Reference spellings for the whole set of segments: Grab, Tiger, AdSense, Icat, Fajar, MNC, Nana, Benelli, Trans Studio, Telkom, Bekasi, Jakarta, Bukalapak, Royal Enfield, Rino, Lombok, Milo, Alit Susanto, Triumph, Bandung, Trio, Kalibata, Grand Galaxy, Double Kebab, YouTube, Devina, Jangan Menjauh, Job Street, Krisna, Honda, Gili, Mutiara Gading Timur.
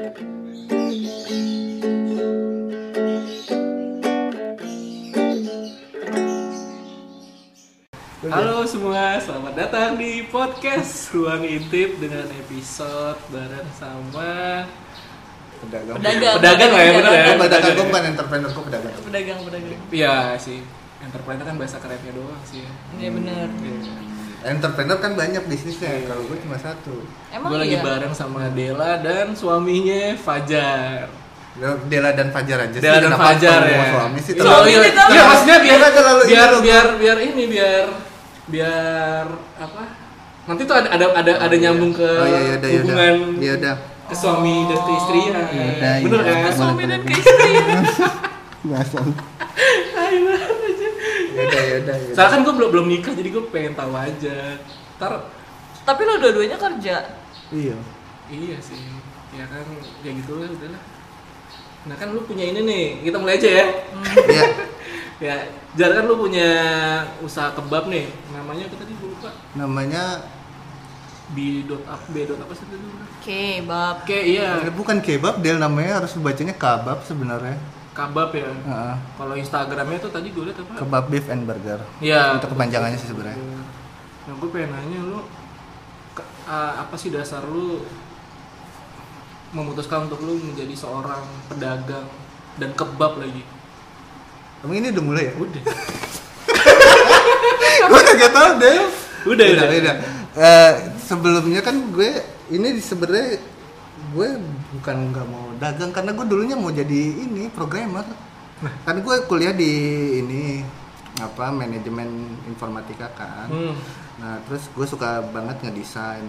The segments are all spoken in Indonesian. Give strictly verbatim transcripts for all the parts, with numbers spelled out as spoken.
Halo semua, selamat datang di podcast Ruang Intip dengan episode bareng sama pedagang. Pedagang, pedagang lah ya, benar ya. Pedagang kok bukan entrepreneur, kok pedagang. Pedagang, pedagang. Iya sih. Entrepreneur kan bahasa kerennya doang sih ya. Iya benar. Entrepreneur kan banyak bisnisnya, kalau gue cuma satu. Gue lagi bareng sama Dela dan suaminya Fajar. Dela dan Fajar aja. Dela dan Fajar ya. Suami sih terlalu. Iya maksudnya biar biar biar biar ini biar biar apa? Nanti tuh ada ada ada, ada nyambung ke hubungan. Iya udah. Ke suami dan ke istri ya. Bener kan? Suami dan ke istri. Biasa. Yaudah, yaudah, yaudah. Soalnya kan gue belum belum nikah, jadi gue pengen tahu aja. Ntar tapi lo dua-duanya kerja. Iya. Iya sih. Ya kan, ya gitu lah, udahlah. Nah kan lu punya ini nih, kita mulai aja ya. Iya. Hmm. Ya, Jar kan lu punya usaha kebab nih. Namanya apa tadi gue lupa. Namanya B.up, B. apa sih tadi? Kebab. Oke, iya. Bukan kebab, Del, namanya harus bacanya kabab sebenarnya. Kebab ya. Uh-huh. Kalau Instagramnya tuh tadi gue liat apa? Kebab beef and burger. Iya. Untuk kepanjangannya sih sebenarnya. Nah, gue pengen nanya lu ke, uh, apa sih dasar lu memutuskan untuk lu menjadi seorang pedagang dan kebab lagi? Emang ini udah mulai ya? Udah. Gue kagak tahu deh. Udah, udah, udah. udah. Uh, sebelumnya kan gue ini sebenarnya gue bukan nggak mau dagang karena gue dulunya mau jadi ini programmer. Nah. Kan gue kuliah di ini apa manajemen informatika kan. Hmm. Nah terus gue suka banget ngedesain.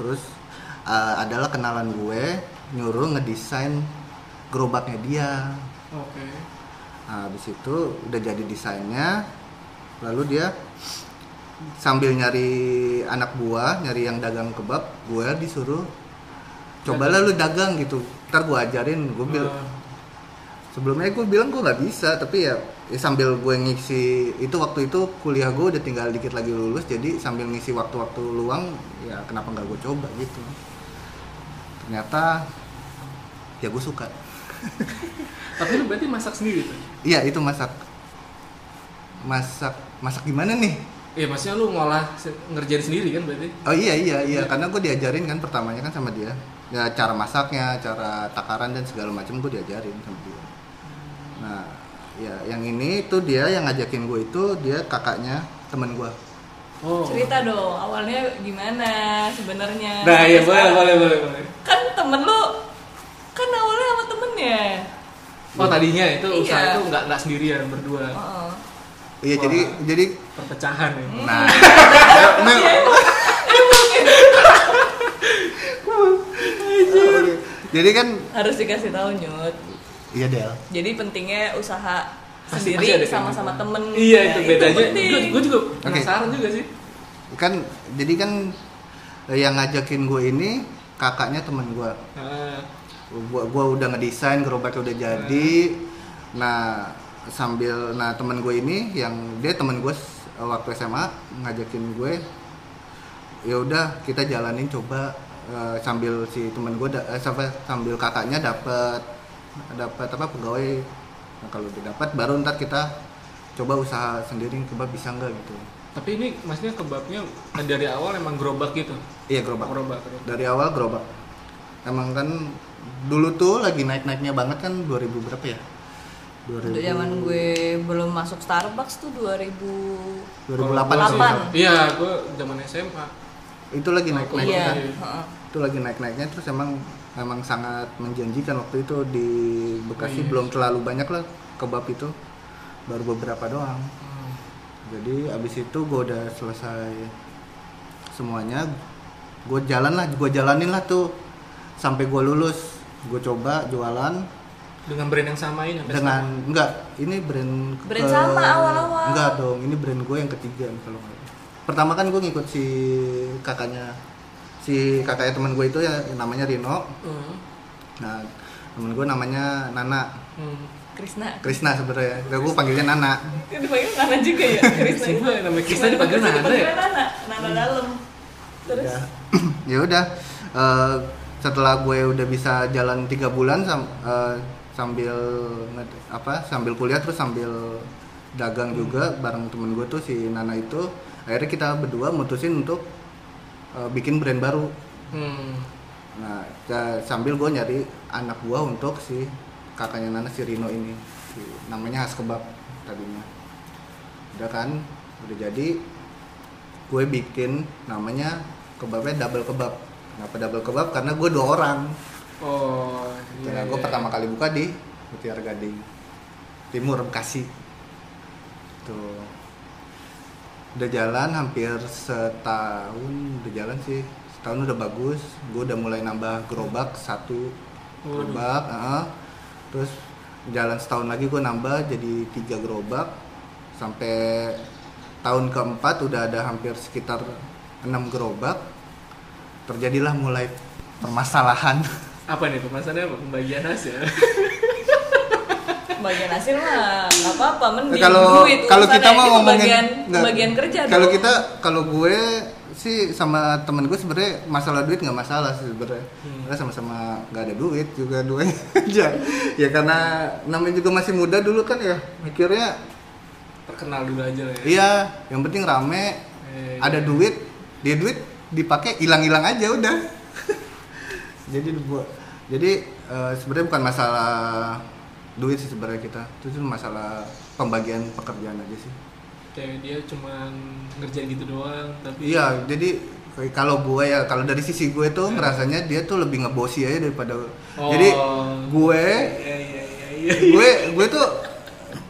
Terus uh, adalah kenalan gue nyuruh ngedesain gerobaknya dia. Oke. Okay. Nah, habis itu udah jadi desainnya, lalu dia sambil nyari anak buah, nyari yang dagang kebab, gue disuruh cobalah lu dagang gitu, ntar gue ajarin. Gue bilang uh. sebelumnya gue bilang gue nggak bisa, tapi ya, ya sambil gue ngisi itu waktu itu kuliah gue udah tinggal dikit lagi lulus, jadi sambil ngisi waktu-waktu luang ya kenapa nggak gue coba gitu. Ternyata ya gue suka. Tapi lu berarti masak sendiri tuh? Iya itu masak, masak, masak gimana nih? Iya maksudnya lu ngolah ngerjain sendiri kan berarti? Oh iya iya iya, ya. Karena gue diajarin kan pertamanya kan sama dia. Ya, cara masaknya, cara takaran dan segala macam gue diajarin sama dia. Nah, ya yang ini tuh dia yang ngajakin gue itu dia kakaknya temen gue. Oh. Cerita dong, awalnya gimana sebenarnya? Nah, iya boleh, boleh, boleh, boleh. Kan temen lu, kan awalnya sama temennya. Oh tadinya itu iya. Usaha itu nggak nggak sendirian berdua. Oh. Iya. Wah, jadi jadi perpecahan ya. Hmm. Nah. Jadi kan harus dikasih tahu Nyut. Iya Del. Jadi pentingnya usaha masih, sendiri masih sama-sama temen. Iya ya, itu bedanya. Gue juga penasaran okay. juga sih. Kan jadi kan yang ngajakin gue ini kakaknya temen gue. Ah. Gue udah ngedesain gerobaknya udah jadi. Ah. Nah sambil nah temen gue ini yang dia temen gue waktu S M A ngajakin gue. Ya udah kita jalanin coba. Uh, sambil si teman gue da- eh, sambil kakaknya dapat dapat apa pegawai. Nah, kalau udah dapat baru ntar kita coba usaha sendiri kebab bisa nggak gitu. Tapi ini maksudnya kebabnya dari awal emang gerobak gitu? Iya gerobak. gerobak, gerobak. Dari awal gerobak. Emang kan dulu tuh lagi naik-naiknya banget kan dua ribu berapa ya? dua ribu Untuk zaman gue belum masuk Starbucks tuh dua ribu dua ribu delapan dua ribu delapan Iya, gue zaman S M A. Itu lagi naik naiknya kan? Itu lagi naik naiknya terus emang emang sangat menjanjikan waktu itu di Bekasi. Oh, iya. Belum terlalu banyak lah kebab itu baru beberapa doang. Hmm. Jadi abis itu gue udah selesai semuanya, gue jalan lah gue jalanin lah tuh sampai gue lulus. Gue coba jualan dengan brand yang sama ini dengan sama? Enggak ini brand brand ke, sama awal-awal enggak dong ini brand gue yang ketiga kalau nggak. Pertama kan gue ngikut si kakaknya, si kakaknya temen gue itu ya namanya Rino. Mm. Nah temen gue namanya Nana. Mm. Krisna. Krisna sebenarnya. Gak gue panggilnya Nana. Dia dipanggil Nana juga ya. Krisna juga. Namanya Krisna dipanggil Nana ya. Nana, Nana dalam. Terus? Ya udah. Uh, setelah gue udah bisa jalan tiga bulan sam, uh, sambil apa sambil kuliah terus sambil dagang juga bareng temen gue tuh si Nana itu, akhirnya kita berdua mutusin untuk uh, bikin brand baru. Hmm. Nah ya, sambil gue nyari anak gue untuk si kakaknya Nana, si Rino ini, si, namanya Khas Kebab tadinya. Udah kan, udah jadi gue bikin namanya kebabnya Double Kebab. Kenapa Double Kebab? Karena gue dua orang. Oh. Iya, gue iya. Pertama kali buka di Mutiara Gading Timur, Bekasi. Tuh. Udah jalan hampir setahun, udah jalan sih. Setahun udah bagus. Gue udah mulai nambah gerobak satu gerobak. Oh, uh-huh. Terus jalan setahun lagi gue nambah jadi tiga gerobak. Sampai tahun keempat udah ada hampir sekitar enam gerobak. Terjadilah mulai permasalahan. Apa nih permasalahannya? Pembagian hasil. Pembagian hasil mah nggak apa-apa, mending kalau kalau kita mau ngomongin pembagian kerja. Kalau kita, kalau gue sih sama temen gue sebenarnya masalah duit nggak masalah sih sebenarnya. Hmm. Karena sama-sama nggak ada duit juga duit aja. Ya karena namanya juga masih muda dulu kan ya, mikirnya terkenal dulu aja lah. Ya. Iya, yang penting rame, eh, ada iya. duit, dia duit dipakai hilang-hilang aja udah. Jadi buat jadi uh, sebenarnya bukan masalah duit sih sebenarnya kita, itu cuma masalah pembagian pekerjaan aja sih. Kayak dia cuma ngerjain gitu doang tapi iya, jadi kalau gue ya, kalau dari sisi gue tuh yeah. ngerasanya dia tuh lebih ngebosi aja daripada oh. Jadi gue yeah, yeah, yeah, yeah. gue gue tuh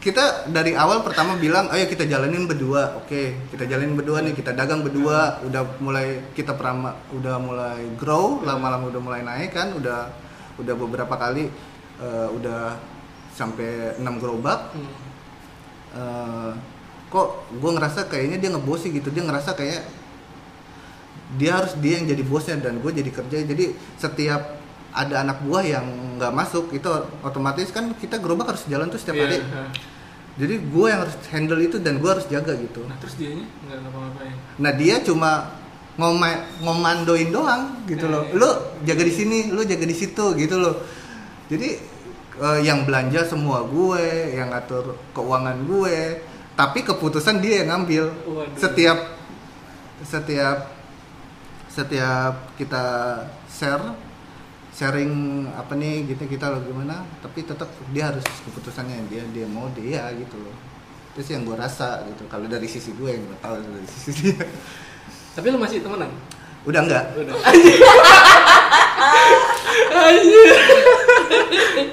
kita dari awal pertama bilang, ayo kita jalanin berdua, oke okay, kita jalanin berdua nih, kita dagang berdua, yeah. udah mulai kita perama, udah mulai grow, yeah. lama-lama udah mulai naik kan, udah udah beberapa kali uh, udah sampai enam gerobak. Hmm. Uh, kok gue ngerasa kayaknya dia ngebosi gitu, dia ngerasa kayak dia harus dia yang jadi bosnya dan gue jadi kerja. Jadi setiap ada anak buah yang nggak masuk itu otomatis kan kita gerobak harus jalan tuh setiap yeah. hari. Huh. Jadi gue yang harus handle itu dan gue harus jaga gitu. Nah terus dianya nggak ngapa-ngapain? Nah dia cuma ngoma ngomandoin doang gitu yeah, loh. Yeah. Lu jaga di sini, lu jaga di situ gitu loh. Jadi Uh, yang belanja semua gue, yang ngatur keuangan gue, tapi keputusan dia yang ngambil. Waduh. Setiap setiap setiap kita share sharing apa nih gitu kita lo gimana, tapi tetap dia harus keputusannya dia dia mau dia gitu loh. Terus yang gue rasa gitu kalau dari sisi gue yang gue tahu dari sisi dia. Tapi lu masih temenan? Udah enggak? Udah. Anjir.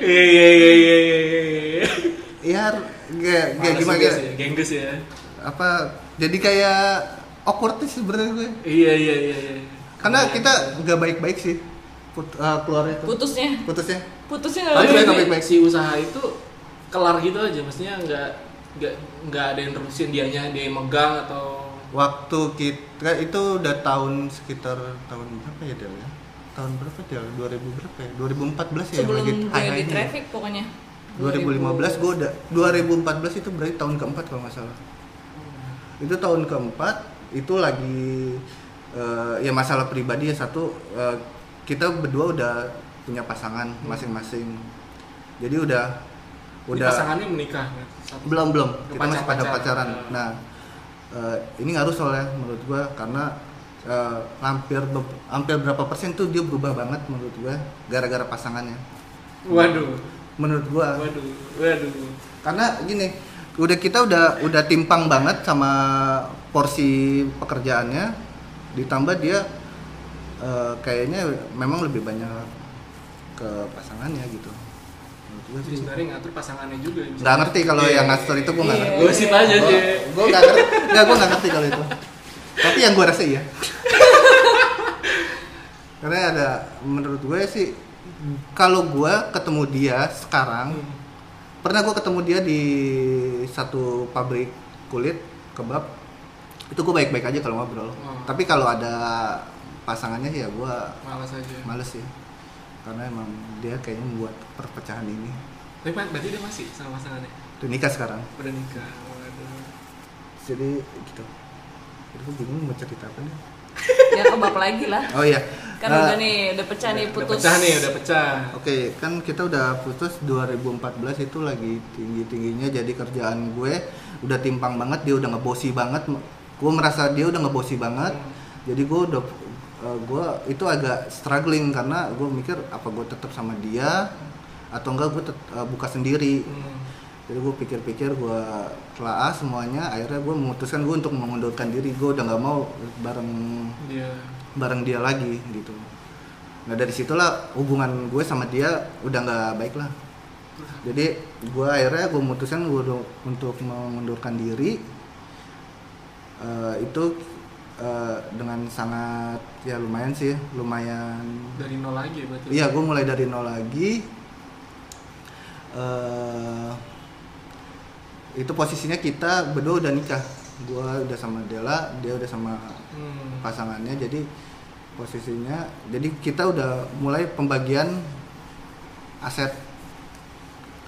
Iya iya iya iya iya. Ya kayak kayak gimana ya? Gengges ya. Apa jadi kayak awkward sih sebenarnya gue. Iya iya iya iya. Karena kita enggak baik-baik sih. Put, uh, keluarnya itu. Putusnya. Putusnya. Putusnya enggak baik-baik sih usaha itu kelar gitu aja maksudnya enggak enggak enggak ada yang terusin dianya dia megang atau waktu kita itu udah tahun sekitar tahun berapa ya Del ya? Tahun berapa Del? dua ribu berapa ya? dua ribu empat belas ya sebelum yang lagi high-nya. Di Traffic pokoknya. dua ribu lima belas gue udah dua ribu empat belas itu berarti tahun keempat kalau nggak salah. Hmm. Itu tahun keempat itu lagi uh, ya masalah pribadi ya satu uh, kita berdua udah punya pasangan hmm. masing-masing. Jadi udah Di udah pasangannya menikah. Belum belum. Kita pacar, masih pada pacar. pacaran. Hmm. Nah, Uh, ini ngaruh soalnya menurut gue karena uh, hampir be- hampir berapa persen tuh dia berubah banget menurut gue gara-gara pasangannya. Waduh. Menurut gue. Waduh. Waduh. Karena gini, udah kita udah udah timpang banget sama porsi pekerjaannya, ditambah dia uh, kayaknya memang lebih banyak ke pasangannya gitu. Jadi sebenarnya ngatur pasangannya juga nggak ngerti kalau yeah. yang ngatur itu gue nggak yeah. ngerti gue sih aja sih gue nggak ngerti nggak gue nggak ngerti kalau itu tapi yang gue rasa iya karena ada menurut gue sih kalau gue ketemu dia sekarang hmm. pernah gue ketemu dia di satu pabrik kulit kebab itu gue baik-baik aja kalau ngobrol hmm. tapi kalau ada pasangannya ya gue malas aja malas sih ya. Karena emang dia kayaknya membuat perpecahan ini. Tapi berarti dia masih sama pasangannya? Udah nikah sekarang. Udah nikah. Waduh. Jadi gitu. Jadi gue bingung mau cerita apa nih. Ya kebab lagi lah. Oh iya. Kan nah, udah nih, udah pecah udah, nih putus. Udah pecah nih, udah pecah. Oke, okay, kan kita udah putus dua ribu empat belas itu lagi tinggi-tingginya, jadi kerjaan gue udah timpang banget, dia udah ngebosi banget. Gue merasa dia udah ngebosi banget. Hmm. Jadi gue udah uh, gue itu agak struggling karena gue mikir apa gue tetap sama dia atau enggak gue tet- uh, buka sendiri. Hmm. Jadi gue pikir-pikir, gue telaah semuanya, akhirnya gue memutuskan gue untuk mengundurkan diri, gue udah nggak mau bareng yeah. bareng dia lagi gitu. Nah dari situlah hubungan gue sama dia udah nggak baik lah. Jadi gue akhirnya gue memutuskan gue untuk mengundurkan diri. Uh, itu uh, dengan sangat ya lumayan sih, lumayan. Dari nol lagi berarti? Iya, gue mulai dari nol lagi. Uh, itu posisinya kita berdua udah nikah, gua udah sama Dela, dia udah sama hmm. pasangannya, jadi posisinya jadi kita udah mulai pembagian aset.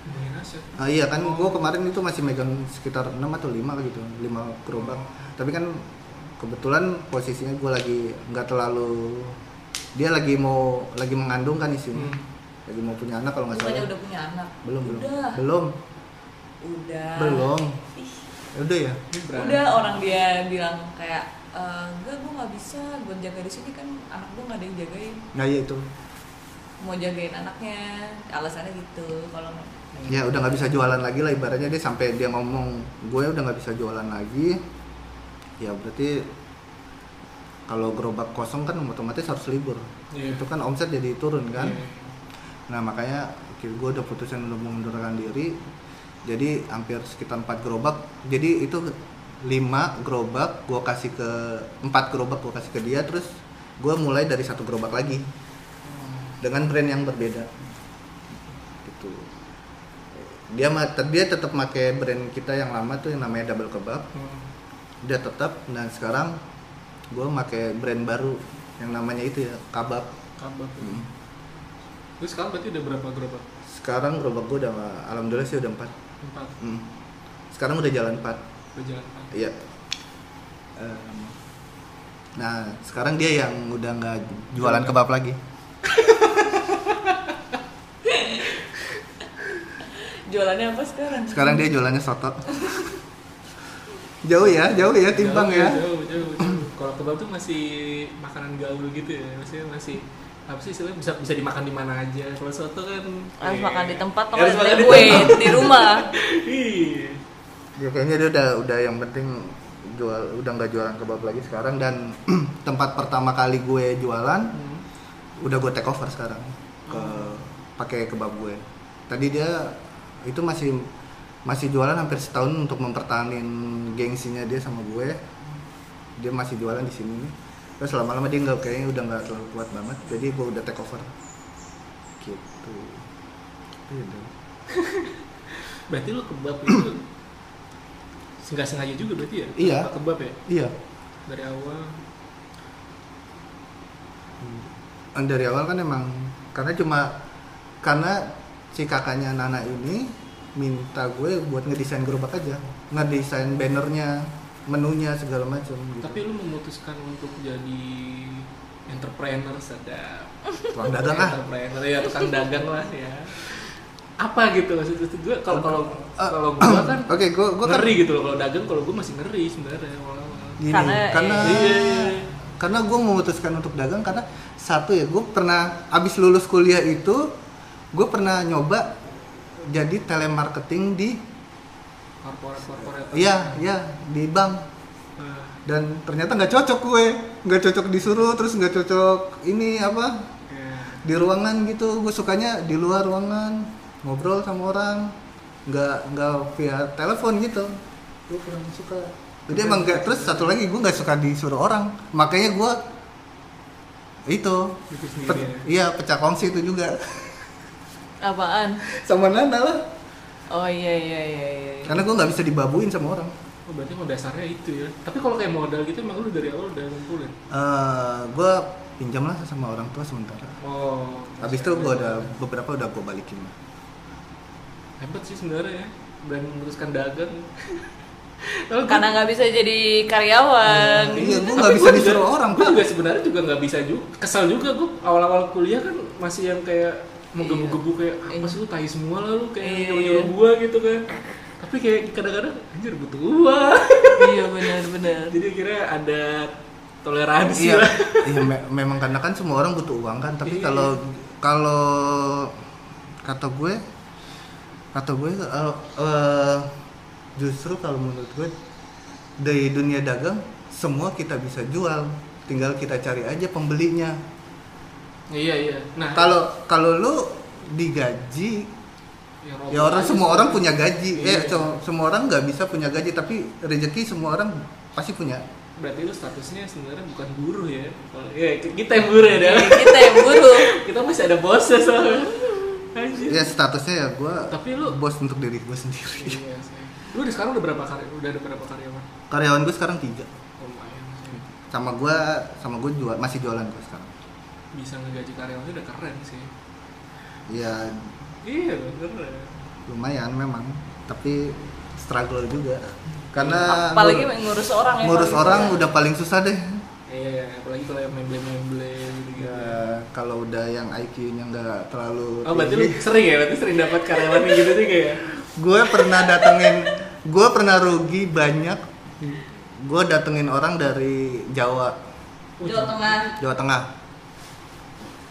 Pembagian aset? Uh, iya kan oh. Gua kemarin itu masih megang sekitar enam atau lima gitu, lima gerobak. Oh. Tapi kan kebetulan posisinya gua lagi nggak terlalu, dia lagi mau lagi mengandung kan isinya, hmm. lagi mau punya anak kalau nggak salah. Udah punya anak? Belum belum udah. belum. Udah belum udah ya udah orang dia bilang kayak e, enggak gue nggak bisa buat jaga di sini kan anak gue nggak ada yang jagain. Nah iya itu mau jagain anaknya alasannya gitu kalau ya udah nggak bisa jualan lagi lah ibaratnya. Dia sampai dia ngomong gue udah nggak bisa jualan lagi ya berarti kalau gerobak kosong kan otomatis harus libur yeah. Itu kan omset jadi turun kan yeah. Nah makanya gue udah putusin untuk mengundurkan diri. Jadi hampir sekitar empat gerobak. Jadi itu lima gerobak gue kasih ke empat gerobak gue kasih ke dia. Terus gue mulai dari satu gerobak lagi dengan brand yang berbeda. Gitu. Dia dia tetap pakai brand kita yang lama tuh yang namanya Double Kebab. Dia tetap. Dan sekarang gue pakai brand baru yang namanya itu ya Kabab. Kabab. Hmm. Terus sekarang berarti udah berapa gerobak? Sekarang gerobak gue udah alhamdulillah sih udah empat. Empat. Hmm. Sekarang udah jalan empat. Udah jalan empat. Iya. Um, nah, sekarang dia yang udah nggak jualan kebab lagi. Jualannya apa sekarang? Sekarang dia jualannya soto. Jauh ya, jauh ya, timbang jauh, ya. Jauh, jauh, jauh. Kalau kebab tuh masih makanan gaul gitu ya, maksudnya masih. Apa sih sebenarnya bisa bisa dimakan di mana aja. Kalau soto kan harus eh, makan di tempat kalau ya, gue di rumah. Iya. Ya, kayaknya dia udah udah yang penting jual udah enggak jualan kebab lagi sekarang dan tempat pertama kali gue jualan hmm. udah gue take over sekarang ke hmm. pakai kebab gue. Tadi dia itu masih masih jualan hampir setahun untuk mempertahankan gengsinya dia sama gue. Dia masih jualan di sini nih. Terus lama-lama dia nggak kayaknya udah nggak terlalu kuat banget, jadi gue udah take over. Gitu. Gitu. Berarti lu kebab itu nggak sengaja juga berarti ya? Iya. Kebab ya? Iya. Dari awal. Dari awal kan emang karena cuma karena si kakaknya Nana ini minta gue buat ngedesain gerobak aja, ngedesain bannernya. Menunya segala macam. Gitu. Tapi lu memutuskan untuk jadi entrepreneur sedap. Tukang dagang lah. Entrepreneur ya tukang dagang lah ya. Apa gitu maksud gue kalau kalau kalau gue kan Oke, okay, gua gua ngeri kan, gitu loh kalau dagang kalau gue masih ngeri sebenarnya awal-awal. Karena karena, iya. karena gue memutuskan untuk dagang karena satu ya gue pernah abis lulus kuliah itu gue pernah nyoba jadi telemarketing di korporat-korporat. Iya, iya, di bank. Dan ternyata nggak cocok gue, nggak cocok disuruh, terus nggak cocok ini apa? Di ruangan gitu, gue sukanya di luar ruangan, ngobrol sama orang, nggak nggak via telepon gitu. Gue kurang suka. Jadi emang gak, terus satu lagi gue nggak suka disuruh orang, makanya gue itu, pe, iya pecah kongsi itu juga. Apaan? Sama Nana lah. Oh iya iya iya iya. Karena gue nggak bisa dibabuin sama orang. Oh berarti mau dasarnya itu ya. Tapi kalau kayak modal gitu emang lu dari awal udah ngumpulin? Uh, gue pinjam lah sama orang tua sementara. Oh. Habis itu gue ada beberapa udah gue balikin. Hebat sih sebenarnya ya. Dan meneruskan dagang. Karena nggak bisa jadi karyawan. Nah, iya, gue nggak bisa disuruh orang. Gue juga sebenarnya juga nggak bisa juga. Kesal juga gue awal-awal kuliah kan masih yang kayak mau gebu-gebu kayak apa sih lu tai semua lah lu kayak nyuruh gue gitu kan. Tapi kayak kadang-kadang anjir butuh gue. Iya benar-benar. Jadi kira ada toleransi iya, lah. Iya me- memang karena kan semua orang butuh uang kan. Tapi kalau kalau kata gue kata gue uh, uh, justru kalau menurut gue dari dunia dagang semua kita bisa jual, tinggal kita cari aja pembelinya. Iya iya. Nah kalau kalau lu digaji, ya, ya orang semua juga. Orang punya gaji. Iya, eh iya. So, semua orang nggak bisa punya gaji tapi rezeki semua orang pasti punya. Berarti lu statusnya sebenarnya bukan buruh ya? Ya kita yang buruh ya. Kita yang buruh. Kita masih ada bosnya soalnya. Ya statusnya ya gue. Tapi lu bos untuk diri gue sendiri. Iya, iya. Lu udah sekarang udah berapa karyawan? Udah ada berapa karyawan? Karyawan gue sekarang tiga. Lumayan. Sama gue, sama gue jual, masih jualan gue sekarang. Bisa ngegaji karyawan itu udah keren sih. Iya. Iya bener. Lumayan memang, tapi struggle juga. Karena apalagi lu, ngurus orang. Ngurus ya, orang udah paling susah deh. Iya, apalagi kalau yang memble-memble gitu. Ya, kalau udah yang I Q-nya nggak terlalu. Oh berarti lu sering ya, berarti sering dapat karyawan gitu juga ya. Gue pernah datengin. Gue pernah rugi banyak. Gue datengin orang dari Jawa. Jawa Tengah. Jawa Tengah.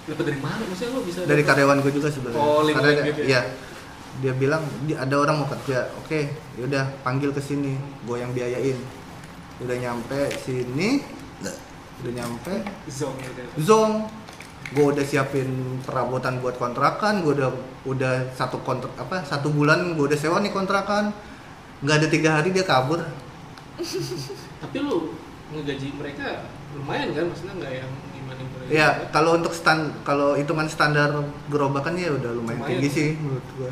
Dapat dari mana? Maksudnya lo bisa? Dari karyawan gue juga sebenarnya. Oh, karena dia, gitu ya. Ya, dia bilang ada orang mau kerja. Oke, yaudah panggil ke sini. Gue yang biayain. Udah nyampe sini. Udah nyampe. Zong. Zong. Gue udah siapin perabotan buat kontrakan, gue udah udah satu kontrak apa satu bulan gue udah sewa nih kontrakan, nggak ada tiga hari dia kabur. Tapi lu ngegaji mereka lumayan kan, maksudnya nggak yang gimana gimana. Ya kalau untuk stand kalau hitungan standar gerobakan ya udah lumayan, lumayan tinggi sih menurut gue.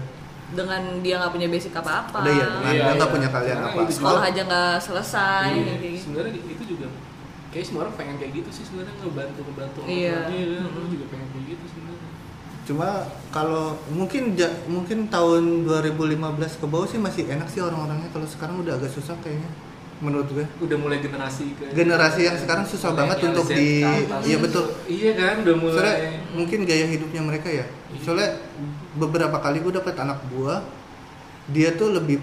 Dengan dia nggak punya basic apa-apa. Udah ya, dengan iya, dia nggak iya. punya kalian apa. Sekolah aja nggak selesai. Iya. Gitu. Sebenarnya itu juga. Kayaknya semua orang pengen kayak gitu sih sebenarnya, ngebantu-ngebantu orang iya. aja, orang juga pengen kayak gitu sebenarnya. Cuma kalau mungkin ja, mungkin tahun dua ribu lima belas ke bawah sih masih enak sih orang-orangnya, kalau sekarang udah agak susah kayaknya menurut gue. Udah mulai generasi ke generasi yang sekarang susah banget untuk Z, di iya betul. Iya kan udah mulai. Soalnya mungkin gaya hidupnya mereka ya. Soalnya beberapa kali gue dapet anak buah, dia tuh lebih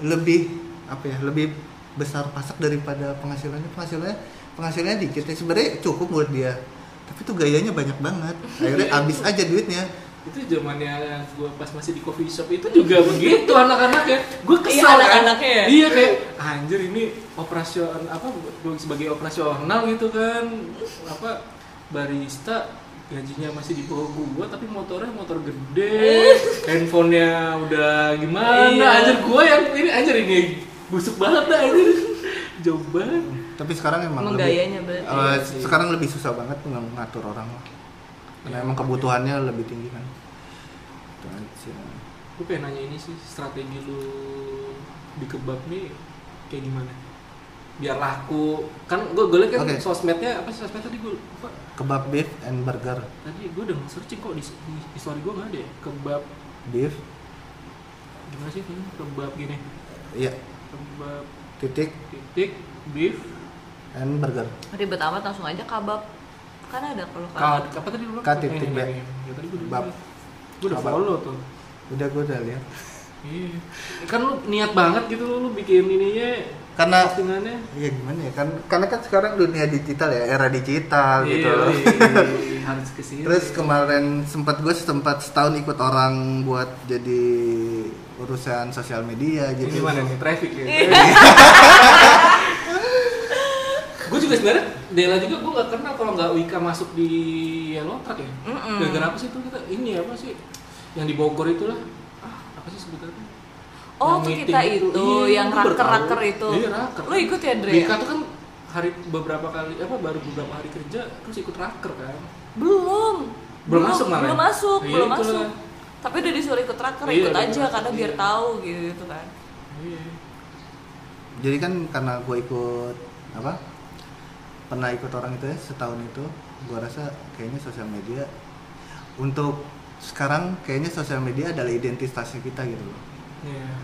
lebih apa ya, lebih besar pasak daripada penghasilannya. Penghasilannya penghasilannya dikit ya sebenarnya cukup buat dia, tapi tuh gayanya banyak banget akhirnya abis aja duitnya. Itu zamannya gue pas masih di coffee shop itu juga begitu anak-anaknya. Gue kesal iya, anaknya iya kayak anjir ini operasional apa sebagai operasional gitu kan, apa barista gajinya masih di bawah gue tapi motornya motor gede, handphonenya udah gimana iya. Anjir gue yang ini anjir ini busuk banget dah anjir jauh banget. Tapi sekarang emang menggayanya lebih, uh, iya, sekarang lebih susah banget mengatur orang lah. Karena ya, emang kebutuhannya ya. lebih tinggi kan. Itu aja. Gue pengen nanya ini sih, strategi lu di kebab nih kayak gimana? Biar laku. Kan gue gue liat kan okay. sosmednya apa sih sosmed tadi gue lupa. Kebab beef and burger. Tadi gue udah searching kok di, di, di story gue nggak ada ya. Kebab beef. Gimana sih ini kebab gini? Iya. Kebab titik titik beef. Dan burger. Ribet amat langsung aja kabab. Kan ada kalau kabab. Apa tadi lu? Katip tiba. Ya tadi gua udah. Gua udah follow tuh. Udah gua udah lihat. Iya. Kan lu niat banget gitu lu, lu bikin ininya karena postingannya. Iya gimana ya? Kan karena kan sekarang dunia digital ya, era digital iya, gitu. Iya, iya. Harus ke sini. Terus kemarin sempat gua sempat setahun ikut orang buat jadi urusan sosial media gitu. Gimana nih traffic ya? Gue juga sebenarnya Dela juga gue nggak kenal kalau nggak Wika masuk di Yellow Truck ya. Gara-gara apa sih itu kita ini apa sih yang di Bogor itulah ah apa sih sebutannya? Oh yang kita itu, itu iya, yang raker-raker itu. Iya raker. Lo ikut ya Dre? Wika tuh kan hari beberapa kali apa baru beberapa hari kerja terus ikut raker kan? Belum. Belum masuk malah. Belum masuk, iya, belum masuk. Lah. Tapi udah disuruh ikut raker iya, ikut iya, aja iya, karena iya. biar tahu gitu kan. Iya. Jadi kan karena gue ikut apa? Pernah ikut orang itu ya setahun itu, gue rasa kayaknya sosial media untuk sekarang kayaknya sosial media adalah identitasnya kita gitu loh. Yeah.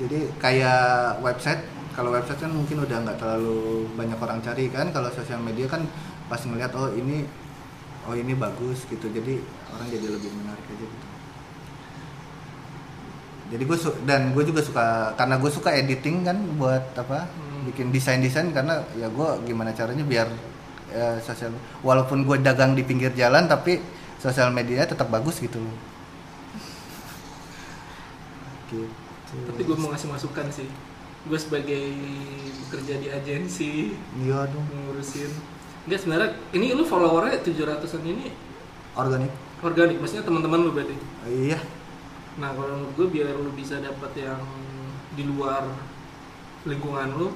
Jadi kayak website kalau website kan mungkin udah nggak terlalu banyak orang cari kan, kalau sosial media kan pas ngelihat oh ini oh ini bagus gitu, jadi orang jadi lebih menarik aja gitu. Jadi gue su- dan gue juga suka karena gue suka editing kan buat apa hmm. bikin desain-desain, karena ya gue gimana caranya biar ya, sosial walaupun gue dagang di pinggir jalan tapi sosial medianya tetap bagus gitu loh. Gitu. Tapi gue mau ngasih masukan sih. Gue sebagai bekerja di agensi, iya dong, ngurusin. Enggak sebenarnya ini lu followernya tujuh ratusan ini organik. Organik maksudnya teman-teman lu berarti. Oh, iya. Nah kalau menurut gue biar lu bisa dapat yang di luar lingkungan lu,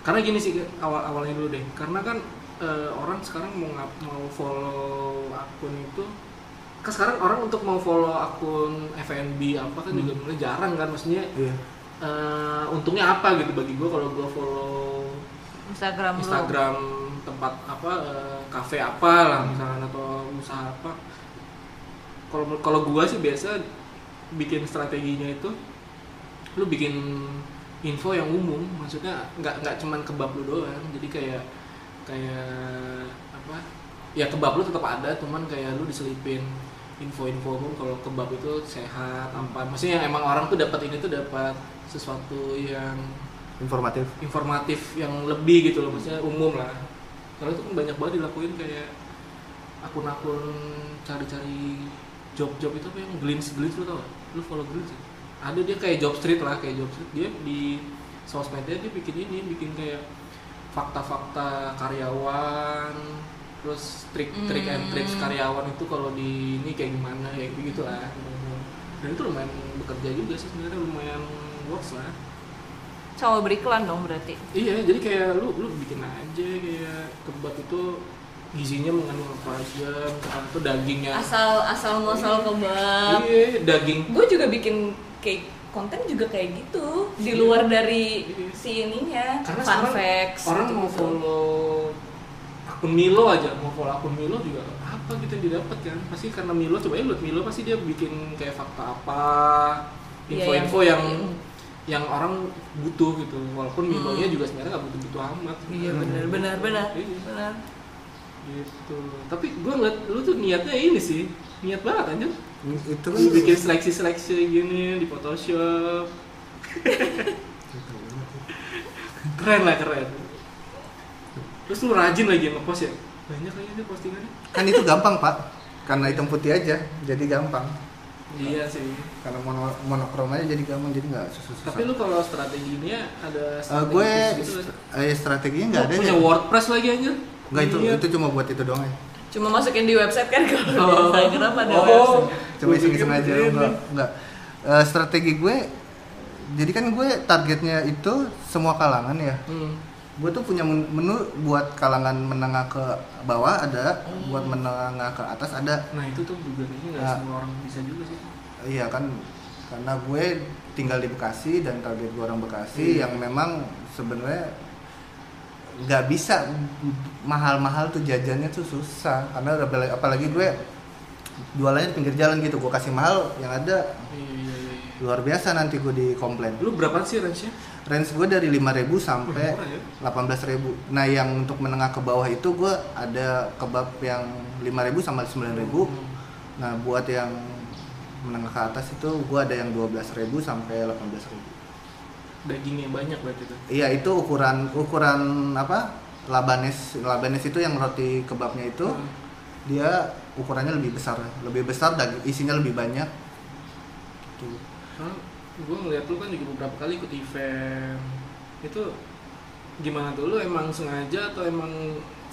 karena gini sih awal awalnya dulu deh, karena kan e, orang sekarang mau ngap, mau follow akun itu kan sekarang orang untuk mau follow akun F N B apa kan hmm. juga mulai jarang kan, maksudnya yeah. e, untungnya apa gitu bagi gue kalau gue follow Instagram Instagram lo. Tempat apa e, kafe apa lah misalnya atau usaha apa. Kalau kalau gua sih biasa bikin strateginya itu lu bikin info yang umum, maksudnya nggak nggak cuman kebab lu doang, jadi kayak kayak apa ya kebab lu tetap ada, cuman kayak lu diselipin info-info umum kalau kebab itu sehat apa, maksudnya yang emang orang tuh dapat ini tuh dapat sesuatu yang informatif informatif yang lebih gitu loh, maksudnya umum lah. Kalau itu kan banyak banget dilakuin kayak akun-akun cari-cari job-job itu apa yang glins-glins, lu tau gak? Lu follow glins ya? Ada dia kayak Job Street lah, kayak Job Street dia di sosmednya dia bikin ini, bikin kayak fakta-fakta karyawan, terus trik-trik hmm. and tricks karyawan itu kalau di ini kayak gimana, kayak begitu lah. Dan itu lumayan bekerja juga sih sebenarnya, lumayan works lah. Cowok beriklan dong berarti? Iya, jadi kayak lu lu bikin aja kayak kebab itu gizinya mengandung apa aja, atau dagingnya asal asal muasal kebab. Iya, daging. Gue juga bikin kayak konten juga kayak gitu di luar dari iya. si ininya. Karena fun facts. Orang gitu. Mau follow akun Milo aja, mau follow akun Milo juga apa gitu yang didapat kan? Pasti karena Milo, coba ya lihat Milo pasti dia bikin kayak fakta apa, info-info ya, yang, yang yang orang butuh gitu. Walaupun hmm. Milonya juga sebenarnya nggak butuh-butuh amat. Iya benar benar benar. Benar. Gitu. Tapi gue ngeliat lu tuh niatnya ini sih, niat banget anjir. Itu kan bikin seleksi-seleksi gini di Photoshop. Keren lah, keren. Terus lu rajin lagi ngepost ya? Banyak lagi dia postingannya. Kan itu gampang, Pak. Karena hitam putih aja, jadi gampang. Iya sih. Kalau mono, monokrom aja jadi gampang, jadi nggak susah-susah. Tapi lu kalau strateginya ada strategi uh, gue gitu st- eh, strateginya nggak ada. Punya ya. WordPress lagi anjir. Enggak itu, iya. itu cuma buat itu doang ya. Cuma masukin di website kan kalau oh. di Instagram ada oh. website. Cuma iseng-iseng aja enggak enggak. Uh, strategi gue jadi kan gue targetnya itu semua kalangan ya. Hmm. Gue tuh punya menu buat kalangan menengah ke bawah ada, hmm. buat menengah ke atas ada. Nah, itu tuh juga kayaknya enggak nah, semua orang bisa juga sih. Iya kan karena gue tinggal di Bekasi dan target gue orang Bekasi hmm. yang memang sebenarnya nggak bisa mahal-mahal tuh jajannya tuh susah, karena apalagi gue jualannya pinggir jalan gitu, gue kasih mahal yang ada iya, iya. luar biasa nanti gue dikomplain. Lu berapa sih range-nya? Range gue dari lima ribu sampai delapan belas ribu. Nah yang untuk menengah ke bawah itu gue ada kebab yang lima ribu sama sembilan ribu. Hmm. Nah buat yang menengah ke atas itu gue ada yang dua belas ribu sampai delapan belas ribu. Dagingnya banyak berarti itu. Iya, itu ukuran ukuran apa? Labanes. Labanes itu yang roti kebabnya itu hmm. dia ukurannya lebih besar. Lebih besar daging isinya lebih banyak. Tuh. Nah, gue ngeliat lu kan juga beberapa kali ikut event. Itu gimana tuh? Lu emang sengaja atau emang